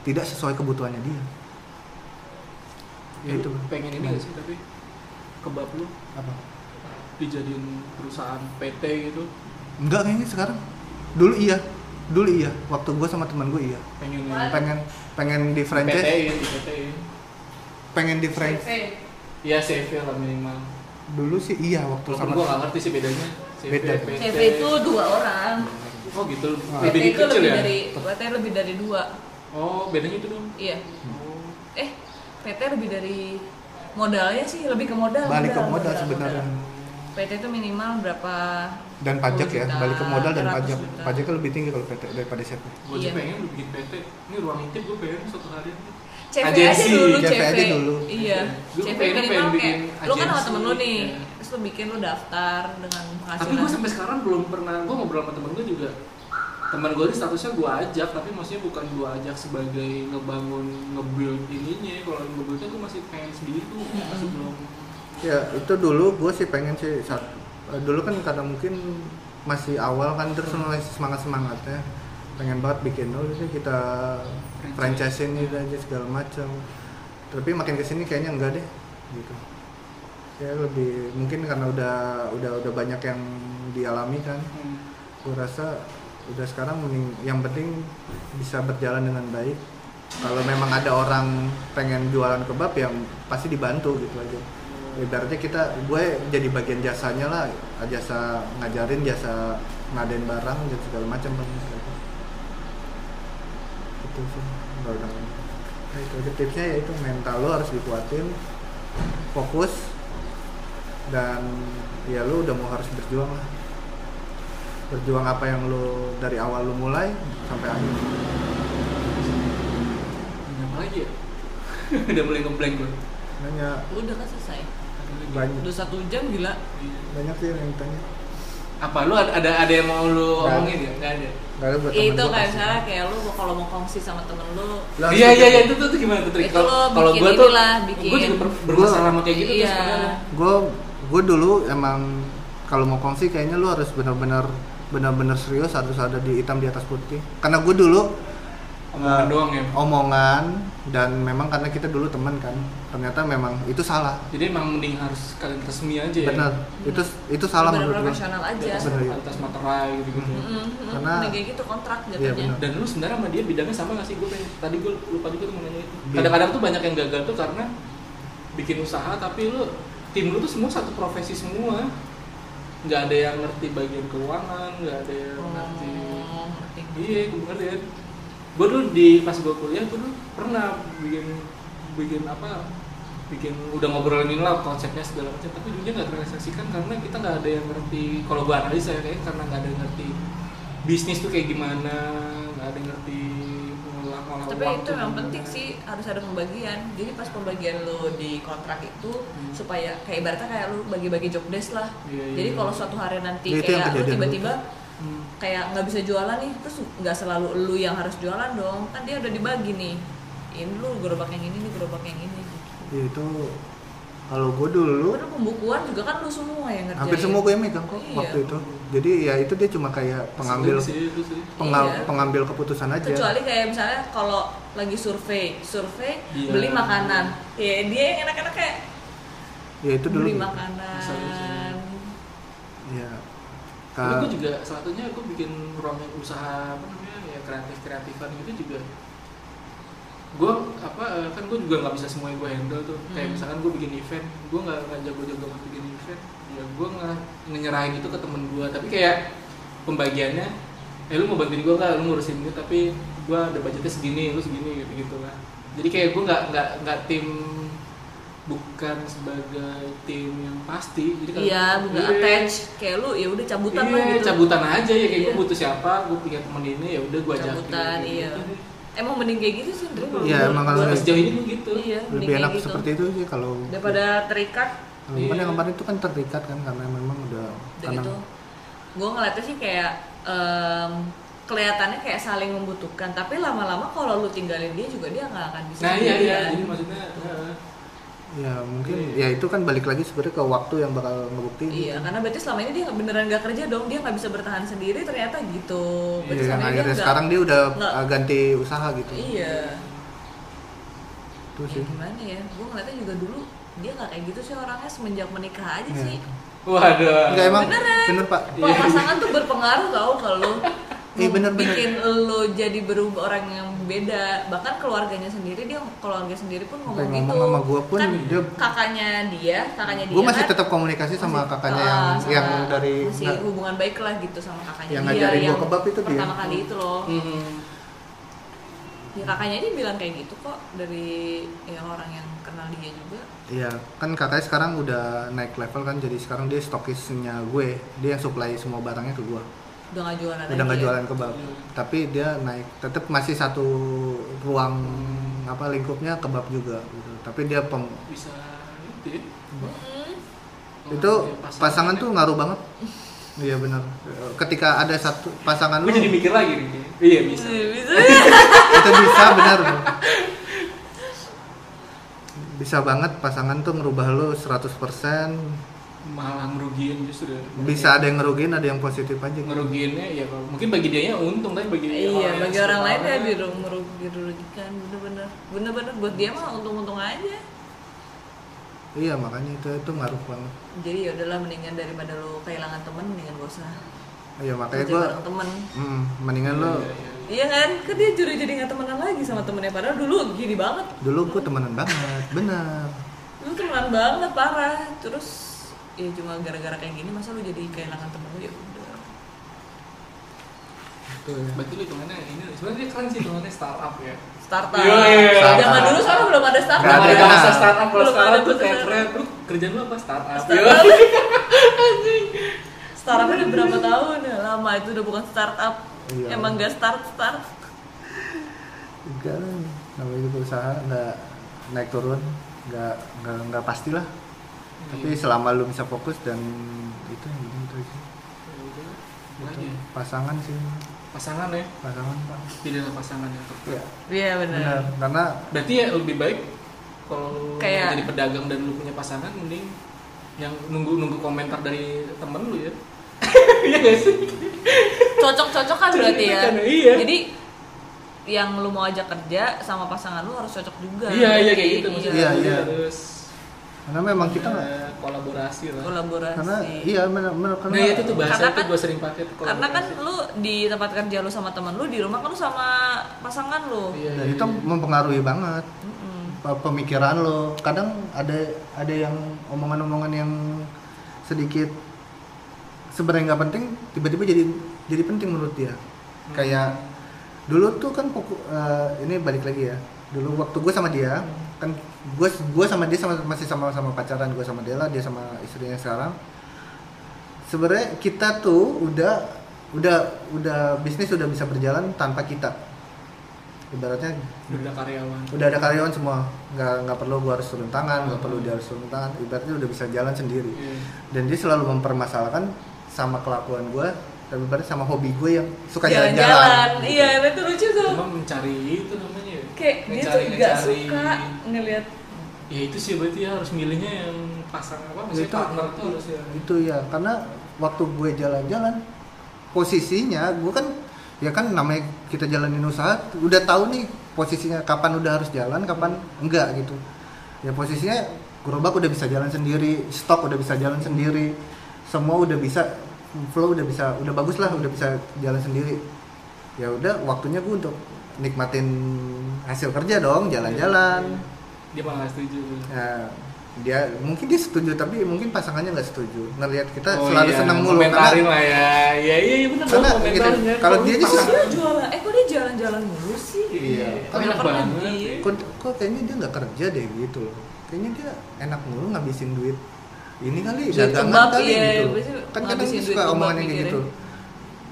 tidak sesuai kebutuhannya dia. Ya itu pengen ini gak sih tapi kebab lu apa? Dijadiin perusahaan P T gitu? Enggak kayaknya sekarang. Dulu iya, dulu iya. Waktu gue sama teman gue iya. Pengen pengen pengen di franchise. P T-in, P T-in. Pengen di franchise. Iya, C V lah minimal. Dulu sih iya waktu sama. Gue gak ngerti sih bedanya. C V itu dua orang. Oh gitu. P T itu lebih ya? Dari P T lebih dari dua. Oh, bedanya itu dong. Iya. Oh. Eh, P T lebih dari modalnya sih, lebih ke modal. Balik modal, ke modal sebenarnya. P T itu minimal berapa? Dan pajak juta, ya, balik ke modal dan pajak. Juta. Pajaknya lebih tinggi kalau P T daripada C V. Gua juga pengen lu bikin P T. Ini ruang intip gua pengen satu hari. C V aja dulu, C V aja dulu. Iya. C V minimal kayak lu kan sama temen lu nih. Terus lu bikin, lu daftar dengan penghasilan. Tapi gue sampai sekarang belum pernah, gue ngobrol sama temen gue juga. Temen gue ini statusnya gue ajak, tapi maksudnya bukan gue ajak sebagai ngebangun, nge-build ininya. Kalau nge-buildnya gue masih pengen sendiri tuh, masih belum. Ya itu dulu gue sih pengen sih, saat, dulu kan karena mungkin masih awal kan, terus mulai semangat-semangatnya. Pengen banget bikin, oh sih kita franchise-in gitu aja segala macam. Tapi makin kesini kayaknya enggak deh gitu. Ya lebih mungkin karena udah udah udah banyak yang dialami kan, hmm. aku rasa udah sekarang yang penting bisa berjalan dengan baik. Kalau memang ada orang pengen jualan kebab yang pasti dibantu gitu aja. Ibaratnya kita, gue jadi bagian jasanya lah, jasa ngajarin, jasa ngadain barang, dan segala macam gitu sih. Nah, itu aja tipsnya, yaitu mental lo harus dikuatin, fokus, dan ya lo udah mau harus berjuang lah. Berjuang apa yang lo dari awal lo mulai sampai akhir. Apa lagi ya? Udah mulai ngeblank gue. Nanya. Udah kan selesai. Banyak. Udah satu jam gila. Banyak sih yang ditanya. Apa lu ada ada, ada yang mau lu gak omongin ya? Enggak ada. Enggak ada buat temen. Itu kayak misalnya kayak lu kalau mau kongsi sama temen lu. Iya iya iya itu tuh, tuh gimana tuh trik? Kalau gua tuh gua juga bermasalah sama kayak gitu iya. Terus sebenarnya. Gua gua dulu emang kalau mau kongsi kayaknya lu harus benar-benar benar-benar serius, harus ada di hitam di atas putih. Karena gua dulu omongan uh, doang ya. Omongan dan memang karena kita dulu teman kan. Ternyata memang itu salah. Jadi memang mending harus kalian resmi aja. Benar. Ya? Itu itu salah menurut gue. Profesional aja. Atas materai gitu-gitu. Mm-hmm. Karena kayak gitu kontrak jadinya. Iya, dan lu sebenarnya sama dia bidangnya sama enggak sih? Gue pengen, tadi gue lupa juga tuh nanya itu. Kadang-kadang tuh banyak yang gagal tuh karena bikin usaha tapi lu tim lu tuh semua satu profesi semua. Enggak ada yang ngerti bagian keuangan, enggak ada yang oh, ngerti. ngerti. Iya, gue ngerti. Gue dulu di pas gue kuliah tuh pernah bikin bikin apa bikin udah ngobrolin lah konsepnya segala macam tapi dunia nggak terrealisasikan karena kita nggak ada yang ngerti. Kalau gue analisa ya kayaknya karena nggak ada yang ngerti bisnis tuh kayak gimana, nggak ada yang ngerti mengelola waktu. Tapi itu memang penting sih, harus ada pembagian. Jadi pas pembagian lo di kontrak itu hmm. supaya kayak ibaratnya kayak lo bagi-bagi job desk lah. Yeah, jadi yeah. Kalau suatu hari nanti yeah, kayak lo tiba-tiba Hmm. kayak nggak bisa jualan nih, terus nggak selalu lu yang harus jualan dong, kan dia udah dibagi nih, ini lu gerobak yang ini nih, gerobak yang ini ya. Itu kalau gue dulu karena pembukuan juga kan lu semua yang ngerjain, hampir semua gue megang kok iya. Waktu itu jadi ya itu dia cuma kayak pengambil penga, iya. pengambil keputusan aja, kecuali kayak misalnya kalau lagi survei survei yeah. beli makanan ya dia yang enak-enak kayak ya itu dulu beli makanan ya. Tapi gue juga salah satunya gue bikin ruang usaha apa namanya ya kreatif-kreatifan gitu juga. Gue apa kan gue juga nggak bisa semuanya gue handle tuh. Hmm. Kayak misalkan gue bikin event, gue nggak nggak jago-jago buat bikin event. Ya gue nggak nyerahin itu ke temen gue. Tapi kayak pembagiannya, eh lu mau bantuin gue nggak? Lu ngurusin gue tapi gue ada budgetnya segini, lu segini gitu-gitu lah. Jadi kayak gue nggak nggak nggak tim bukan sebagai tim yang pasti, jadi kalau iya, bukan eh, attach kayak lu ya udah cabutan iya, lah gitu. Cabutan aja ya kayak iya. Gue butuh siapa, gue punya temen ini ya udah gue ajakin. Cabutan gitu, iya. Gitu. Emang mending kayak gitu sih, Dri. Iya, emang kalau sejauh ini gitu. Iya, lebih enak gitu. Seperti itu sih kalau daripada terikat. Iya. Yang kemarin itu kan terikat kan karena memang udah gitu. Gue ngeliatnya sih kayak um, kelihatannya kayak saling membutuhkan, tapi lama-lama kalau lu tinggalin dia juga dia nggak akan bisa. Nah iya iya, jadi maksudnya. Ya mungkin ya itu kan balik lagi sebenarnya ke waktu yang bakal ngebuktiin. Iya gitu. Karena berarti selama ini dia beneran gak kerja dong, dia gak bisa bertahan sendiri ternyata gitu. Berarti iya akhirnya dia sekarang gak, dia udah gak, ganti usaha gitu. Iya. Tuh sih. Ya, gimana ya, gue ngeliatnya juga dulu dia gak kayak gitu sih orangnya semenjak menikah aja iya. Sih. Waduh. Enggak emang beneran. Bener pak. Pola pasangan tuh berpengaruh tau kalau iya, bener, bikin bener. Lo jadi berubah orang yang beda, bahkan keluarganya sendiri dia keluarga sendiri pun ngomong, ngomong gitu sama gua pun kan dia, kakaknya dia kakaknya dia gua masih kan, tetap komunikasi sama masih, kakaknya uh, yang sama yang dari masih nah, hubungan baik lah gitu sama kakaknya yang dia ngajarin gua kebab itu dia pertama kali itu loh mm-hmm. Ya kakaknya dia bilang kayak gitu kok dari ya, orang yang kenal dia juga iya kan kakaknya sekarang udah naik level kan jadi sekarang dia stokisnya gue, dia yang supply semua barangnya ke gua. Udah nggak jualan udah nggak jualan kebab hmm. Tapi dia naik tetap masih satu ruang hmm. apa lingkupnya kebab juga gitu. Tapi dia pem bisa itu ya? Hmm. Itu pasangan tuh ngaruh banget iya benar ketika ada satu pasangan lu jadi mikir lagi nih iya bisa bisa itu bisa benar bisa banget pasangan tuh merubah lu seratus persen malah ngerugiin justru bisa ya. Ada yang ngerugiin ada yang positif aja gitu. Ngerugiinnya ya mungkin bagi dia nya untung tapi bagi dia iya bagi orang lain ya dirugikan bener-bener bener-bener buat dia mah untung-untung aja iya makanya itu itu ngaruh banget jadi ya udahlah mendingan daripada lo kehilangan teman mendingan gak usah Iya makanya gue temen. Mm, mendingan hmm, lo. Iya, iya. Iya kan, kan dia juru jadi nggak temenan lagi sama temennya, padahal dulu gini banget. Dulu gue temenan banget, benar. Lu temenan banget parah, terus ya cuma gara-gara kayak gini masa lu jadi kehilangan temen lu ya udah. Betul. Ya. Berarti lu temennya ini sebenarnya keren sih temennya startup ya. Startup. Iya. Yeah, yeah. Zaman dulu soalnya belum ada startup. Belum ada masa startup, belum startup tuh kayak keren. Lu kerjaan lu apa startup? Startup. Startupnya udah berapa tahun ya? Lama itu udah bukan startup. Iya. Emang gak start-start? Enggak lah, namanya juga usaha gak naik turun, gak, gak, gak pastilah. Iya. Tapi selama lu bisa fokus dan itu yang penting itu aja. Ya, pasangan sih. Pasangan ya? Pasangan pak. Pilihlah pasangan yang tepat. Iya ya, benar. Benar. Karena berarti ya lebih baik kalau kayak jadi pedagang dan lu punya pasangan mending yang nunggu-nunggu komentar dari temen lu ya. Iya gak sih? Cocok-cocokan berarti ya? Iya. Jadi yang lu mau ajak kerja sama pasangan lu harus cocok juga. Iya, iya kayak gitu maksudnya. Iya, iya. Terus karena memang kita kolaborasi lah. Kolaborasi. Karena iya benar benar karena nah, itu tuh bahasa itu gua sering pakai tuh kolaborasi. Karena kan lu di tempat kerja lu sama teman lu, di rumah kan lu sama pasangan lu. Iya, nah, iya, itu iya. Mempengaruhi banget. Mm-hmm. Pemikiran lu. Kadang ada ada yang omongan-omongan yang sedikit sebenarnya nggak penting tiba-tiba jadi jadi penting menurut dia. Hmm. Kayak dulu tuh kan pokok, uh, ini balik lagi ya, dulu waktu gue sama dia hmm. kan gue gue sama dia sama, masih sama-sama pacaran, gue sama Dela, dia sama istrinya sekarang. Sebenarnya kita tuh udah udah udah bisnis udah bisa berjalan tanpa kita, ibaratnya udah ada karyawan udah ada karyawan semua, nggak nggak perlu gue harus turun tangan, nggak hmm. perlu dia harus turun tangan, ibaratnya udah bisa jalan sendiri. Hmm. Dan dia selalu mempermasalahkan sama kelakuan gue, tapi berarti sama hobi gue yang suka jalan-jalan. Jalan-jalan. Gitu. Iya, itu lucu tuh. Cuma mencari itu namanya. Kayak dia tuh nggak suka ngelihat. Ya itu sih berarti ya, harus milihnya yang pasang apa, misalnya partner tuh harus ya. Itu ya, karena waktu gue jalan-jalan, posisinya gue kan, ya kan namanya kita jalanin usaha, udah tahu nih posisinya kapan udah harus jalan, kapan enggak gitu. Ya posisinya gerobak udah bisa jalan sendiri, stok udah bisa jalan sendiri. Semua udah bisa, flow udah bisa, udah bagus lah, udah bisa jalan sendiri. Ya udah, waktunya gue untuk nikmatin hasil kerja dong, jalan-jalan. Dia malah nggak setuju. Nah, dia mungkin dia setuju, tapi mungkin pasangannya nggak setuju. Ngelihat kita oh, selalu iya. senang mulu. Komentarin lah ya, ya iya iya benar. Karena gitu, kalau dia aja sih, eh kok dia jalan-jalan mulu sih? Iya. Kok enak banget. Kok, kok kayaknya dia nggak kerja deh gitu loh. Kayaknya dia enak mulu ngabisin duit. Ini kali dagangan kali iya, gitu kan, kadang suka omongannya kayak gitu.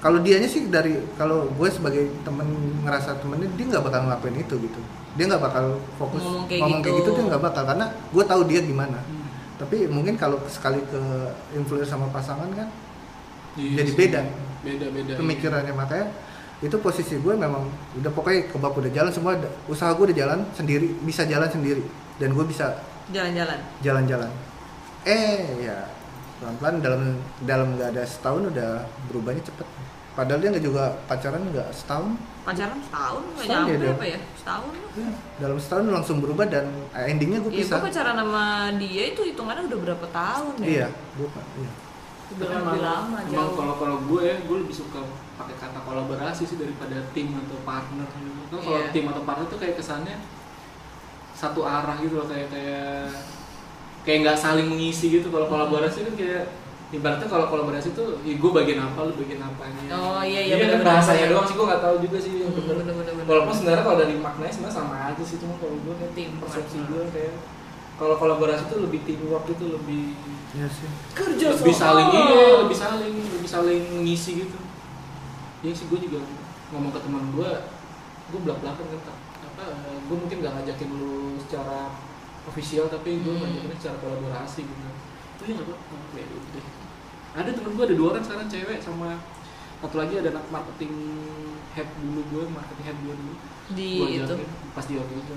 Kalau dianya sih dari, kalau gue sebagai temen ngerasa temennya, dia nggak bakal ngelakuin itu gitu, dia nggak bakal fokus ngomong kayak, ngomong gitu. kayak gitu dia nggak bakal, karena gue tahu dia gimana. Hmm. Tapi mungkin kalau sekali ke influencer sama pasangan kan iya, jadi beda beda beda pemikirannya. Iya. Makanya itu posisi gue memang udah pokoknya kebab udah jalan semua, usaha gue udah jalan sendiri, bisa jalan sendiri, dan gue bisa jalan-jalan jalan-jalan eh ya pelan-pelan dalam dalam nggak ada setahun udah berubahnya cepet. Padahal dia nggak juga pacaran nggak setahun pacaran setahun nggak nyampe apa ya setahun ya, dalam setahun langsung berubah dan endingnya gue pisah. Iya, gue pacaran sama dia itu hitungannya udah berapa tahun ya. Iya bukan iya udah lebih lama jauh. Kalau kalau gue ya gue lebih suka pakai kata kolaborasi sih daripada tim atau partner gitu. Kan kalau yeah. tim atau partner tuh kayak kesannya satu arah gitu loh, kayak kayak kayak nggak saling mengisi gitu. Kalau kolaborasi kan kayak ibaratnya kalau kolaborasi tuh ya gue bagian apa lu bagian apanya. Oh iya iya bener, kan bahasanya doang sih, gue nggak tahu juga sih yang bener walaupun sebenarnya kalau dari maknanya sebenarnya sama aja sih, cuma kalau gue kayak tim persepsi gue kayak kalau kolaborasi tuh lebih teamwork gitu, lebih ya sih kerja lebih saling iya lebih saling lebih saling mengisi gitu ya sih. Gue juga ngomong ke teman gue, gue belak-belakan kan apa gue mungkin nggak ngajakin lu secara official, tapi gue ngajakinnya hmm. secara kolaborasi gitu. Itu ya nggak apa-apa. Ada temen gue ada dua orang sekarang cewek, sama satu lagi ada anak marketing head dulu gue, marketing head gue dulu. Di gua itu pas di waktu itu.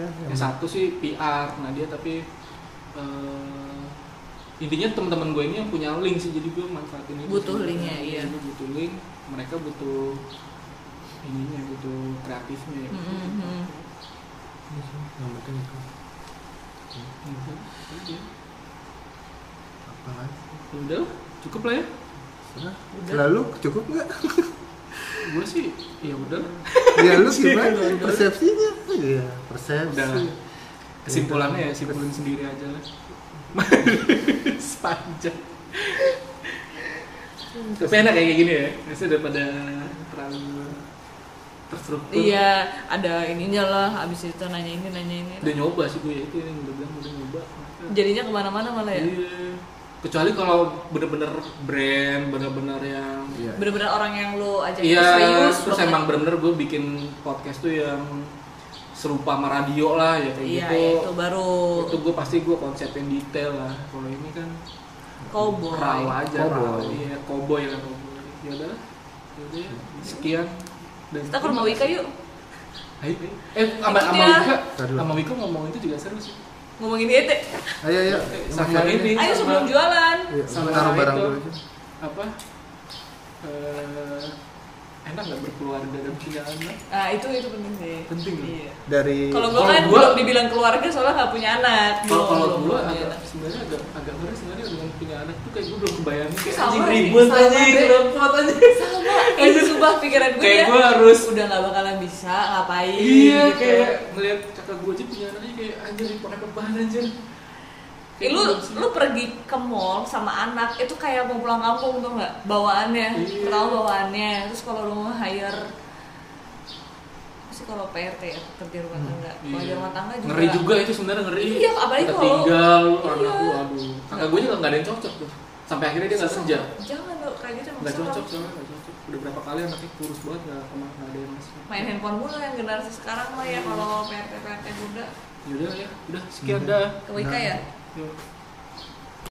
Ya, ya. Yang satu sih P R, nah dia tapi uh, intinya teman-teman gue ini yang punya link sih, jadi gue manfaatin itu. Butuh linknya, iya. Gue butuh link, mereka butuh ininya, butuh kreatifnya. Mm-hmm. Yang penting itu. Udah, cukup lah ya. Nah, lalu cukup nggak? Gue sih ya udah. Ya lu gimana persepsinya? Iya, persepsi. Udah. Kesimpulannya ya simpulin sendiri aja lah. Sepanjang. Tapi enak kayak gini ya. Biasanya daripada terlalu terstruktur. Iya, ada ininya lah. Abis itu nanya ini, nanya ini. Udah nyoba sih gue ya itu yang udah bilang udah nyoba. Jadinya kemana-mana malah ya. Iya. Kecuali kalau bener-bener brand, bener-bener yang yeah. bener-bener orang yang lo ajak yeah, serius terus bener-bener. Emang bener-bener gue bikin podcast tuh yang serupa sama radio lah ya kayak yeah, gitu itu baru itu gue pasti gue konsepin detail lah. Kalau ini kan cowboy raw aja cowboy ya cowboy lah cowboy ya udah ya sekian dan kita ke rumah Wika yuk. Ayo eh sama sama Wika sama Wika ngomong itu juga seru sih. Ngomongin diet. Ayo ayo. Sama ini. Ayo sebelum jualan. Iya, sama barang dulu aja. Apa? Eh, enak enggak berkeluarga dan punya anak? Ah, itu itu penting sih. Penting. Iya. Dari kalau gua kan belum dibilang keluarga soalnya enggak punya anak. Kalau kalau gua agak sebenarnya agak agak beres sebenarnya dengan punya anak tuh kayak gua belum kebayang kayak anjing ribut aja, repot aja. Sama. Itu sumpah pikiran gua ya. Kayak gua harus udah enggak bakalan bisa ngapain. Iya, kayak ngelihat kakak gua aja punya anak kayak anjir repot banget anjir. Eh, lu lu pergi ke mall sama anak itu kayak mau pulang kampung tuh nggak bawaannya yeah. Pertama bawaannya terus kalau lu hire sih kalau P R T ya kerja rumah tangga kalau yeah. rumah tangga juga ngeri juga itu sebenarnya ngeri iya apalagi kalau tinggal orang iya. Aku aduh kakak gue juga nggak ada yang cocok tuh sampai akhirnya dia nggak senja jangan lo kayak gitu nggak cocok sama nggak cocok udah berapa kali anaknya kurus banget nggak kemana nggak ada yang masuk main handphone mulu yang generasi sekarang lah ya kalau P R T P R T muda yaudah ya udah sekian dah ke Wika ya. Yuk.